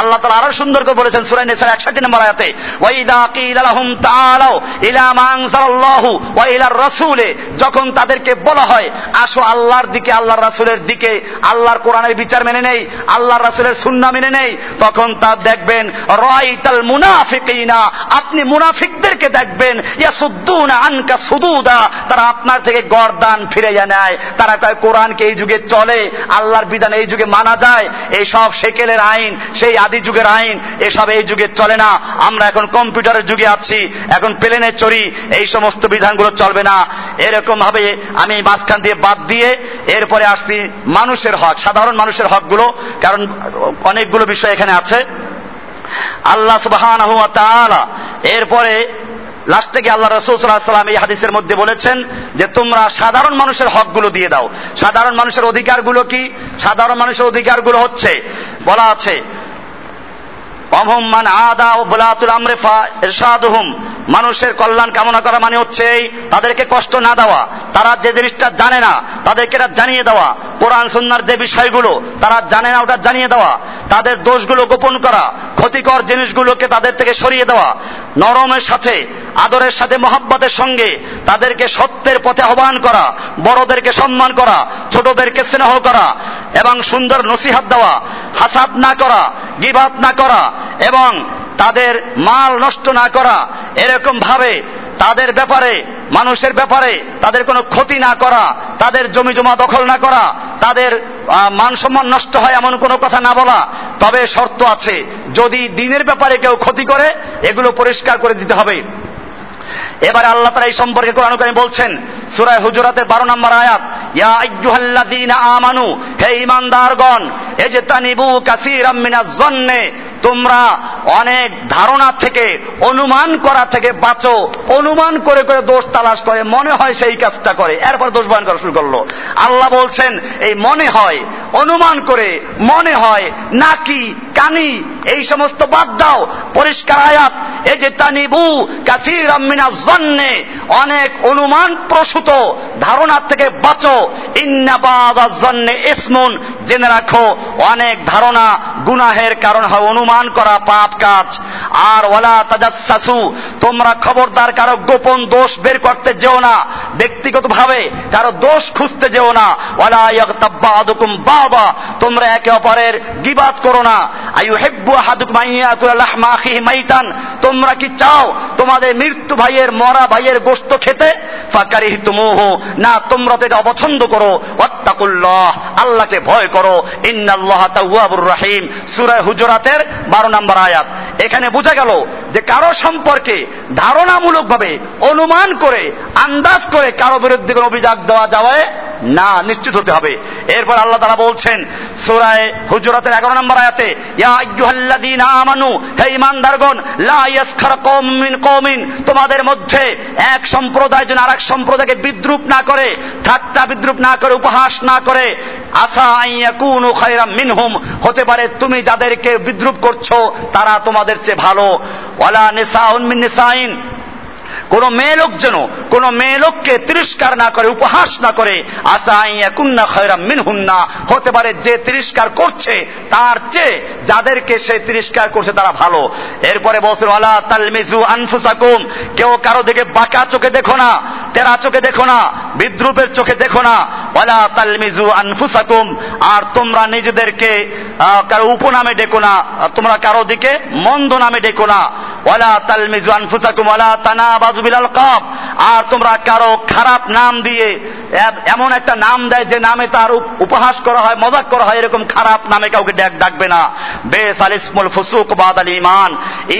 আল্লাহ তাআলা আরো সুন্দর করে বলেছেন সূরা নিসার 61 নম্বর আয়াতে ওয়াইদা কিলা লাহুম তাআলাউ ইলা মা আনজালাল্লাহু ওয়া ইলার রাসূলে, যখন তাদেরকে বলা হয় আসো আল্লাহর দিকে, আল্লাহর রাসূলের দিকে, আল্লাহর কোরআনের বিচার মেনে নেই, আল্লাহর রাসূলের সুন্নাহ মেনে নেই, তখন তা দেখবেন রাইতাল মুনাফিকিনা, আপনি মুনাফিকদেরকে দেখবেন ইয়াসুদ্দুনা আনকা সুদুদা, তারা আপনার থেকে গর্দা ফিরে নেয়, তারা কয় কোরআনকে এই যুগে চলে, আল্লাহর বিধান এই যুগে মানা যায়, এইসব সেকেলের আইন, সেই আদি যুগের আইন, এসব এই যুগে চলে না, আমরা এখন কম্পিউটারের যুগে আছি, এখন প্লেনে চড়ি, এই সমস্ত বিধানগুলো চলবে না। এরকম ভাবে আমি মাঝখান দিয়ে বাদ দিয়ে এরপরে আসছি মানুষের হক, সাধারণ মানুষের হকগুলো, কারণ অনেকগুলো বিষয় এখানে আছে। আল্লাহ সুবহানাহু ওয়া তাআলা এরপরে লাস্ট থেকে আল্লাহ রাসূল সাল্লাল্লাহু আলাইহি ওয়াসাল্লাম এই হাদিসের মধ্যে বলেছেন যে তোমরা সাধারণ মানুষের হকগুলো দিয়ে দাও। সাধারণ মানুষের অধিকারগুলো কি? সাধারণ মানুষের অধিকারগুলো হচ্ছে, বলা আছে ওয়াহুম মান আদা ওয়ালাতুল আমরি ফারশাদুহুম, মানুষের কল্যাণ কামনা করা মানে হচ্ছে তাদেরকে কষ্ট না দেওয়া, তারা যে জিনিসটা জানে না তাদেরকে এটা জানিয়ে দেওয়া, কোরআন সুন্নাহর যে বিষয়গুলো তারা জানে না ওটা জানিয়ে দেওয়া, তাদের দোষগুলো গোপন করা, ক্ষতিকর জিনিসগুলোকে তাদের থেকে সরিয়ে দেওয়া, নরমের সাথে, আদরের সাথে, মহব্বতের সঙ্গে তাদেরকে সত্যের পথে আহ্বান করা, বড়দেরকে সম্মান করা, ছোটদেরকে স্নেহ করা এবং সুন্দর নসিহত দেওয়া, হাসাদ না করা, গীবত না করা এবং তাদের মাল নষ্ট না করা, এরকম ভাবে তাদের ব্যাপারে, মানুষের ব্যাপারে তাদের কোনো ক্ষতি না করা, তাদের জমি জমা দখল না করা, তাদের মান সম্মান নষ্ট হয় এমন কোনো কথা না বলা। তবে শর্ত আছে, যদি দ্বীনের ব্যাপারে কেউ ক্ষতি করে এগুলো পরিষ্কার করে দিতে হবে। এবারে আল্লাহ তাআলা এই সম্পর্কে কোরআন কারীমে বলছেন সূরা হুজুরাতের 12 নম্বর আয়াত ইয়া আইয়ুহাল্লাযীনা আমানু, হে ঈমানদারগণ, ইজতানিবু কাসীরাম মিনাজ জন্নি, তোমরা অনেক ধারণা থেকে, অনুমান করা থেকে বাঁচো। অনুমান করে করে দোষ তালাশ করে, মনে হয় সেই কাজটা করে, এরপর দোষ বয়ান করা শুরু করলো। আল্লাহ বলছেন এই মনে হয়, অনুমান করে, মনে হয়, নাকি কানি, এই সমস্ত বাদ দাও। পরিষ্কার আয়াত, এই যে তানিবু কাসীরাম মিনাজ জন্নে, অনেক অনুমান প্রসূত ধারণা থেকে বাঁচো। ইন্না বাযাজ জন্নে ইসমুন, জেনে রাখো অনেক ধারণা গুনাহের কারণ হয়, অনুমান করা পাপ কাজ। আর ওয়ালা তাজাসসু, তোমরা খবরদার কারো গোপন দোষ বের করতে যেও না, ব্যক্তিগতভাবে কারো দোষ খুঁজতে যেও না। ওয়ালা ইয়াগতাব বা'দুকুম বা'দা, তোমরা একে অপরের গীবত করো না। আইয়ুহিব্বু আহাদুকুম আইয়াকুলা লাহমা আখিহি মাইতান, তোমরা কি চাও তোমাদের মৃত্যু ভাইয়ের, মরা ভাইয়ের গোশত খেতে? ফাকারিহতুমুহু, না তোমরা তো এটা অপছন্দ করো। ওয়াত্তাকুল্লাহ, আল্লাহকে ভয় করো। ইন্নাল্লাহা তাওয়াবুর রহিম, সূরা হুজুরাতের 12 নম্বর আয়াত। এখানে বোঝা গেল যে কারো সম্পর্কে ধারণামূলকভাবে, অনুমান করে, আন্দাজ করে কারো বিরুদ্ধে কোনো অভিযোগ দেওয়া যাবে না, নিশ্চিত হতে হবে। এরপর আল্লাহ তাআলা বলছেন সূরা হুজুরাতের 11 নম্বর আয়াতে, ইয়া আইয়ুহাল্লাযীনা আমানু, হে ঈমানদারগণ, লা ইয়াসখার কওমুম মিন কওমিন, তোমাদের মধ্যে এক সম্প্রদায় যেন আরেক সম্প্রদায়কে বিদ্রূপ না করে, ঠাট্টা বিদ্রূপ না করে, উপহাস না করে। আসা আন ইয়াকুনু খায়রাম মিনহুম, হতে পারে তুমি যাদেরকে বিদ্রূপ করছো তারা তোমাদের চেয়ে ভালো। ওয়ালা নিসাউন মিন নিসাইন, কোন মেয়ে লোক যেন কোন মেয়ে লোককে তিরস্কার না করে, উপহাস না করে। আসা ইয়াকুন্না খায়রাম মিনহুন্না, হতে পারে যে তিরস্কার করছে তার চেয়ে যাদেরকে সে তিরস্কার করছে তারা ভালো। এরপরে বলছেন ওয়ালা তালমিজু আনফুসাকুম, কেউ কারো দিকে বাঁকা চোখে দেখো না, তেরা চোখে দেখো না, বিদ্রুপের চোখে দেখো না। ওয়ালা তালমিজু আনফুসাকুম, আর তোমরা নিজেদেরকে কারো উপনামে ডেকো না, তোমরা কারো দিকে মন্দ নামে ডেকো না। ওয়ালা তালমিজু আনফুসাকুম ওয়ালা তানাবাজু বিল আলকাব, আর তোমরা কারো খারাপ নাম দিয়ে, এমন একটা নাম দেয় যে নামে তার উপহাস করা হয়, মজাক করা হয়, এরকম খারাপ নামে কাউকে ডাকবে না। বেসাল ইসমুল ফুসুক বাদাল ঈমান,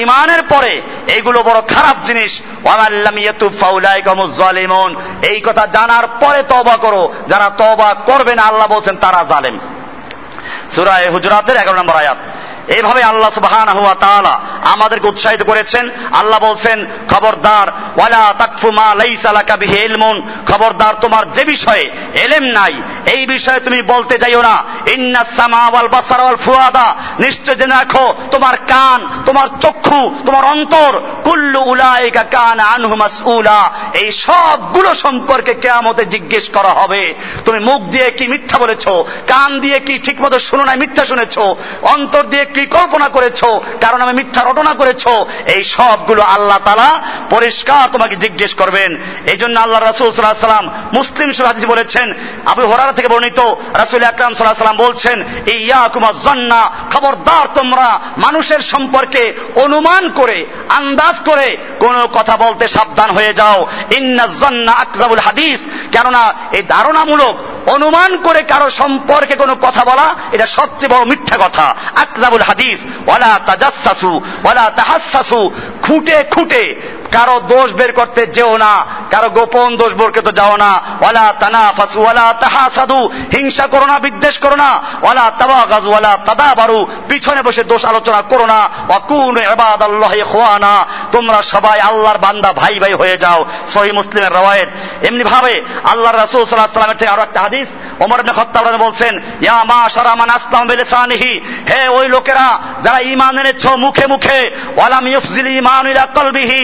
ঈমানের পরে এগুলো বড় খারাপ জিনিস। ওয়ামান লাম ইয়াতুব ফাউলাইকা হুমুয যালিমুন, এই কথা জানার পরে তওবা করো, যারা তওবা করবে না আল্লাহ বলেন তারা জালেম। সূরা হুজুরাতের 11 নম্বর আয়াত। এইভাবে আল্লাহ সুবহানাহু ওয়া তাআলা আমাদেরকে উৎসাহিত করেছেন। আল্লাহ বলছেন খবরদার, ওয়ালা তাকফু মা লাইসা লাকা বিহি ইলমুন, খবরদার তোমার যে বিষয়ে ইলম নাই এই বিষয়ে তুমি বলতে যাইও না। ইন্নাস সামা ওয়াল বাসার ওয়াল ফুয়াদা, নিশ্চয় জেনে রাখো তোমার কান, তোমার চক্ষু, তোমার অন্তর, কুল্লু উলাইকা কানা আনহু মাসউলা, এই সবগুলো সম্পর্কে কিয়ামতে জিজ্ঞেস করা হবে। তুমি মুখ দিয়ে কি মিথ্যা বলেছো, কান দিয়ে কি ঠিকমতো শুনো নাই মিথ্যা শুনেছো, অন্তর দিয়ে কি কল্পনা করেছো, কারণ আমি মিথ্যা রটনা করেছো, এই সবগুলো আল্লাহ তাআলা পরিষ্কার তোমাকে জিজ্ঞেস করবেন। এই জন্য আল্লাহ রাসূল সাল্লাল্লাহু আলাইহি ওয়াসাল্লাম মুসলিম শরীফ হাদিস বলেছেন, আবু হুরায়রা থেকে বর্ণিত, রাসূল আকরাম সাল্লাল্লাহু আলাইহি ওয়াসাল্লাম বলছেন ইয়াকুম আয-যান্না, খবরদার তোমরা মানুষের সম্পর্কে অনুমান করে, আন্দাজ করে কোনো কথা বলতে সাবধান হয়ে যাও। ইন্নায-যান্না আকযাবুল হাদিস, কেননা এই ধারণামূলক অনুমান করে কারো সম্পর্কে কোনো কথা বলা এটা সবচেয়ে বড় মিথ্যা কথা, আকযাবুল হাদিস। ওয়ালা তাজাসসু ওয়ালা তাহাসসু, খুঁটে খুঁটে কারো দোষ বের করতে যেও না, কারো গোপন দোষ বের করতে যাও না। ওয়ালা তানাফাসু ওয়ালা তাহাসাদু, হিংসা করো না, বিদ্বেষ করো না। ওয়ালা তাবাগাযু ওয়ালা তাদাবারু, পিছনে বসে দোষ আলোচনা করো না। ওয়াকুনু ইবাদাল্লাহি ইখওয়ানা, তোমরা সবাই আল্লাহর বান্দা ভাই ভাই হয়ে যাও। সহিহ মুসলিমের রওয়ায়েত। এমনি ভাবে আল্লাহর রাসূল সাল্লাল্লাহু আলাইহি ওয়াসাল্লামের থেকে আরো একটা হাদিস, ওমর ইবনে খাত্তাব রাদিয়াল্লাহু আনহু বলছেন ইয়া মা'শারা মান আসলামা বিলিসানিহি, হে ওই লোকেরা যারা ঈমান এনেছো মুখে মুখে, ওয়ালাম ইউফজিল ঈমান ইলা কলবিহি,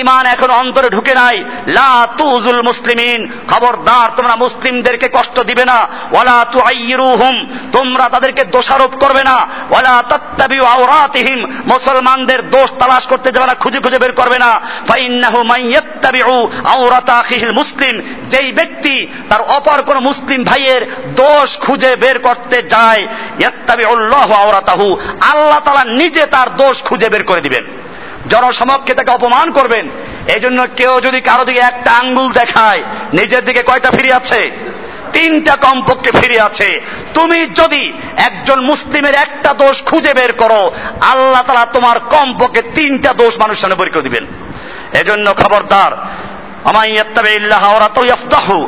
ঈমান এখন অন্তরে ঢুকে নাই। লা তুযুল মুসলিমিন, খবরদার তোমরা মুসলিমদেরকে কষ্ট দিবে না। ওয়ালা তুআইরুহুম, তোমরা তাদেরকে দোষারোপ করবে না। ওয়ালা তাত্তাবিউ আওরাতিহিম, মুসলমানদের দোষ তালাশ করতে যাবে না, খুঁজে খুঁজে বের করবে না। ফাইন্নাহু মান ইয়াত্তাবিউ আওরাতা আখিহিল মুসলিম, যেই ব্যক্তি তার অপর কোন মুসলিম ভাইয়ের দোষ খুঁজে বের করতে যায়, ইয়াত্তাবিউল্লাহু আওরাতাহু, আল্লাহ তাআলা নিজে তার দোষ খুঁজে বের করে দিবেন, জনসমক্ষে তাকে অপমান করবেন। এই জন্য কেউ যদি কারো দিকে একটা আঙ্গুল দেখায়, নিজের দিকে কয়টা ফিরে আছে? তিনটা কমপক্ষে ফিরে আছে। তুমি যদি একজন মুসলিমের একটা দোষ খুঁজে বের করো, আল্লাহ তাআলা তোমার কমপক্ষে তিনটা দোষ মানুষের সামনে বের করে দিবেন। এজন্য খবরদার, আমায় ইয়াত্তাবিউল্লাহু আওরাতাহু,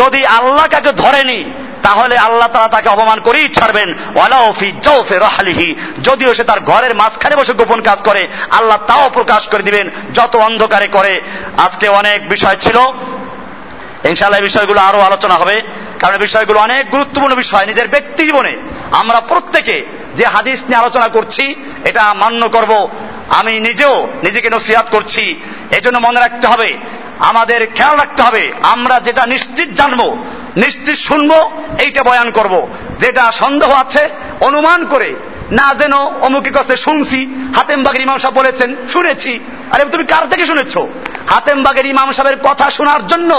যদি আল্লাহ কাকে ধরেনি তাহলে আল্লাহ তাআলা তাকে অপমান করেই ছাড়বেন। ওয়ালাউ ফি জাওফি রাহলিহি, যদিও সে তার ঘরের মাঝখানে বসে গোপন কাজ করে, আল্লাহ তাও প্রকাশ করে দিবেন যত অন্ধকারে করে। আজকে অনেক বিষয় ছিল, ইনশাআল্লাহ বিষয়গুলো আরো আলোচনা হবে, কারণ বিষয়গুলো অনেক গুরুত্বপূর্ণ বিষয়। নিজের ব্যক্তি জীবনে আমরা প্রত্যেকে যে হাদিস নিয়ে আলোচনা করছি এটা মান্য করব। আমি নিজেও নিজেকে নসিহত করছি, এজন্য মনে রাখতে হবে, আমাদের খেয়াল রাখতে হবে, আমরা যেটা নিশ্চিত জানবো, নিশ্চিত শুনবো, এইটা বয়ান করব। যেটা সন্দেহ আছে অনুমান করে, না যেন অমুকের কাছে শুনছি, হাতেমবাগের ইমাম সাহেব বলেছেন শুনেছি, আরে তুমি কার থেকে শুনেছো? হাতেমবাগের ইমাম সাহেবের কথা শোনার জন্য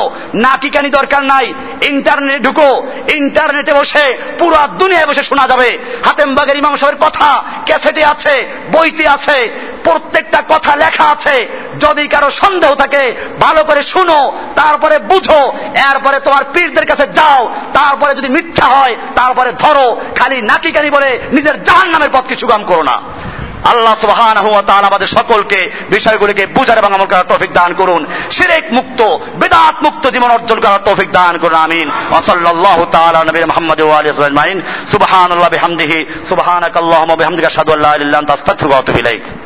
নাকি কানি দরকার নাই, ইন্টারনেটে ঢুকো, ইন্টারনেটে বসে পুরো দুনিয়ায় বসে শোনা যাবে। হাতেমবাগের ইমাম সাহেবের কথা ক্যাসেটে আছে, বইতে আছে, প্রত্যেকটা কথা লেখা আছে। যদি কারো সন্দেহ থাকে ভালো করে শুনো, তারপরে বুঝো, এরপরে তোমার পীরদের কাছে যাও, তারপরে যদি মিথ্যা হয় তারপরে ধরো, খালি নাকি কানি বলে নিজের জাহান্নামের পথকে সুগম করো না। আল্লাহ সুবহানাহু ওয়া তাআলা আমাদের সকলকে বিষয়গুলিকে বুঝার এবং আমল করার তৌফিক দান করুন, শিরক মুক্ত বিদআত মুক্ত জীবন অর্জন করার তৌফিক দান করুন, আমিন। ওয়া সাল্লাল্লাহু তাআলা আলা নবী মুহাম্মদ ওয়া আলিহি ওয়া সাহবিহি, সুবহানাল্লাহি বিহামদিহি, সুবহানাকাল্লাহুম্মা বিহামদিকা আশহাদু আল্লা ইলাহা ইল্লা আনতা আস্তাগফিরুকা ওয়া আতুবু ইলাইক।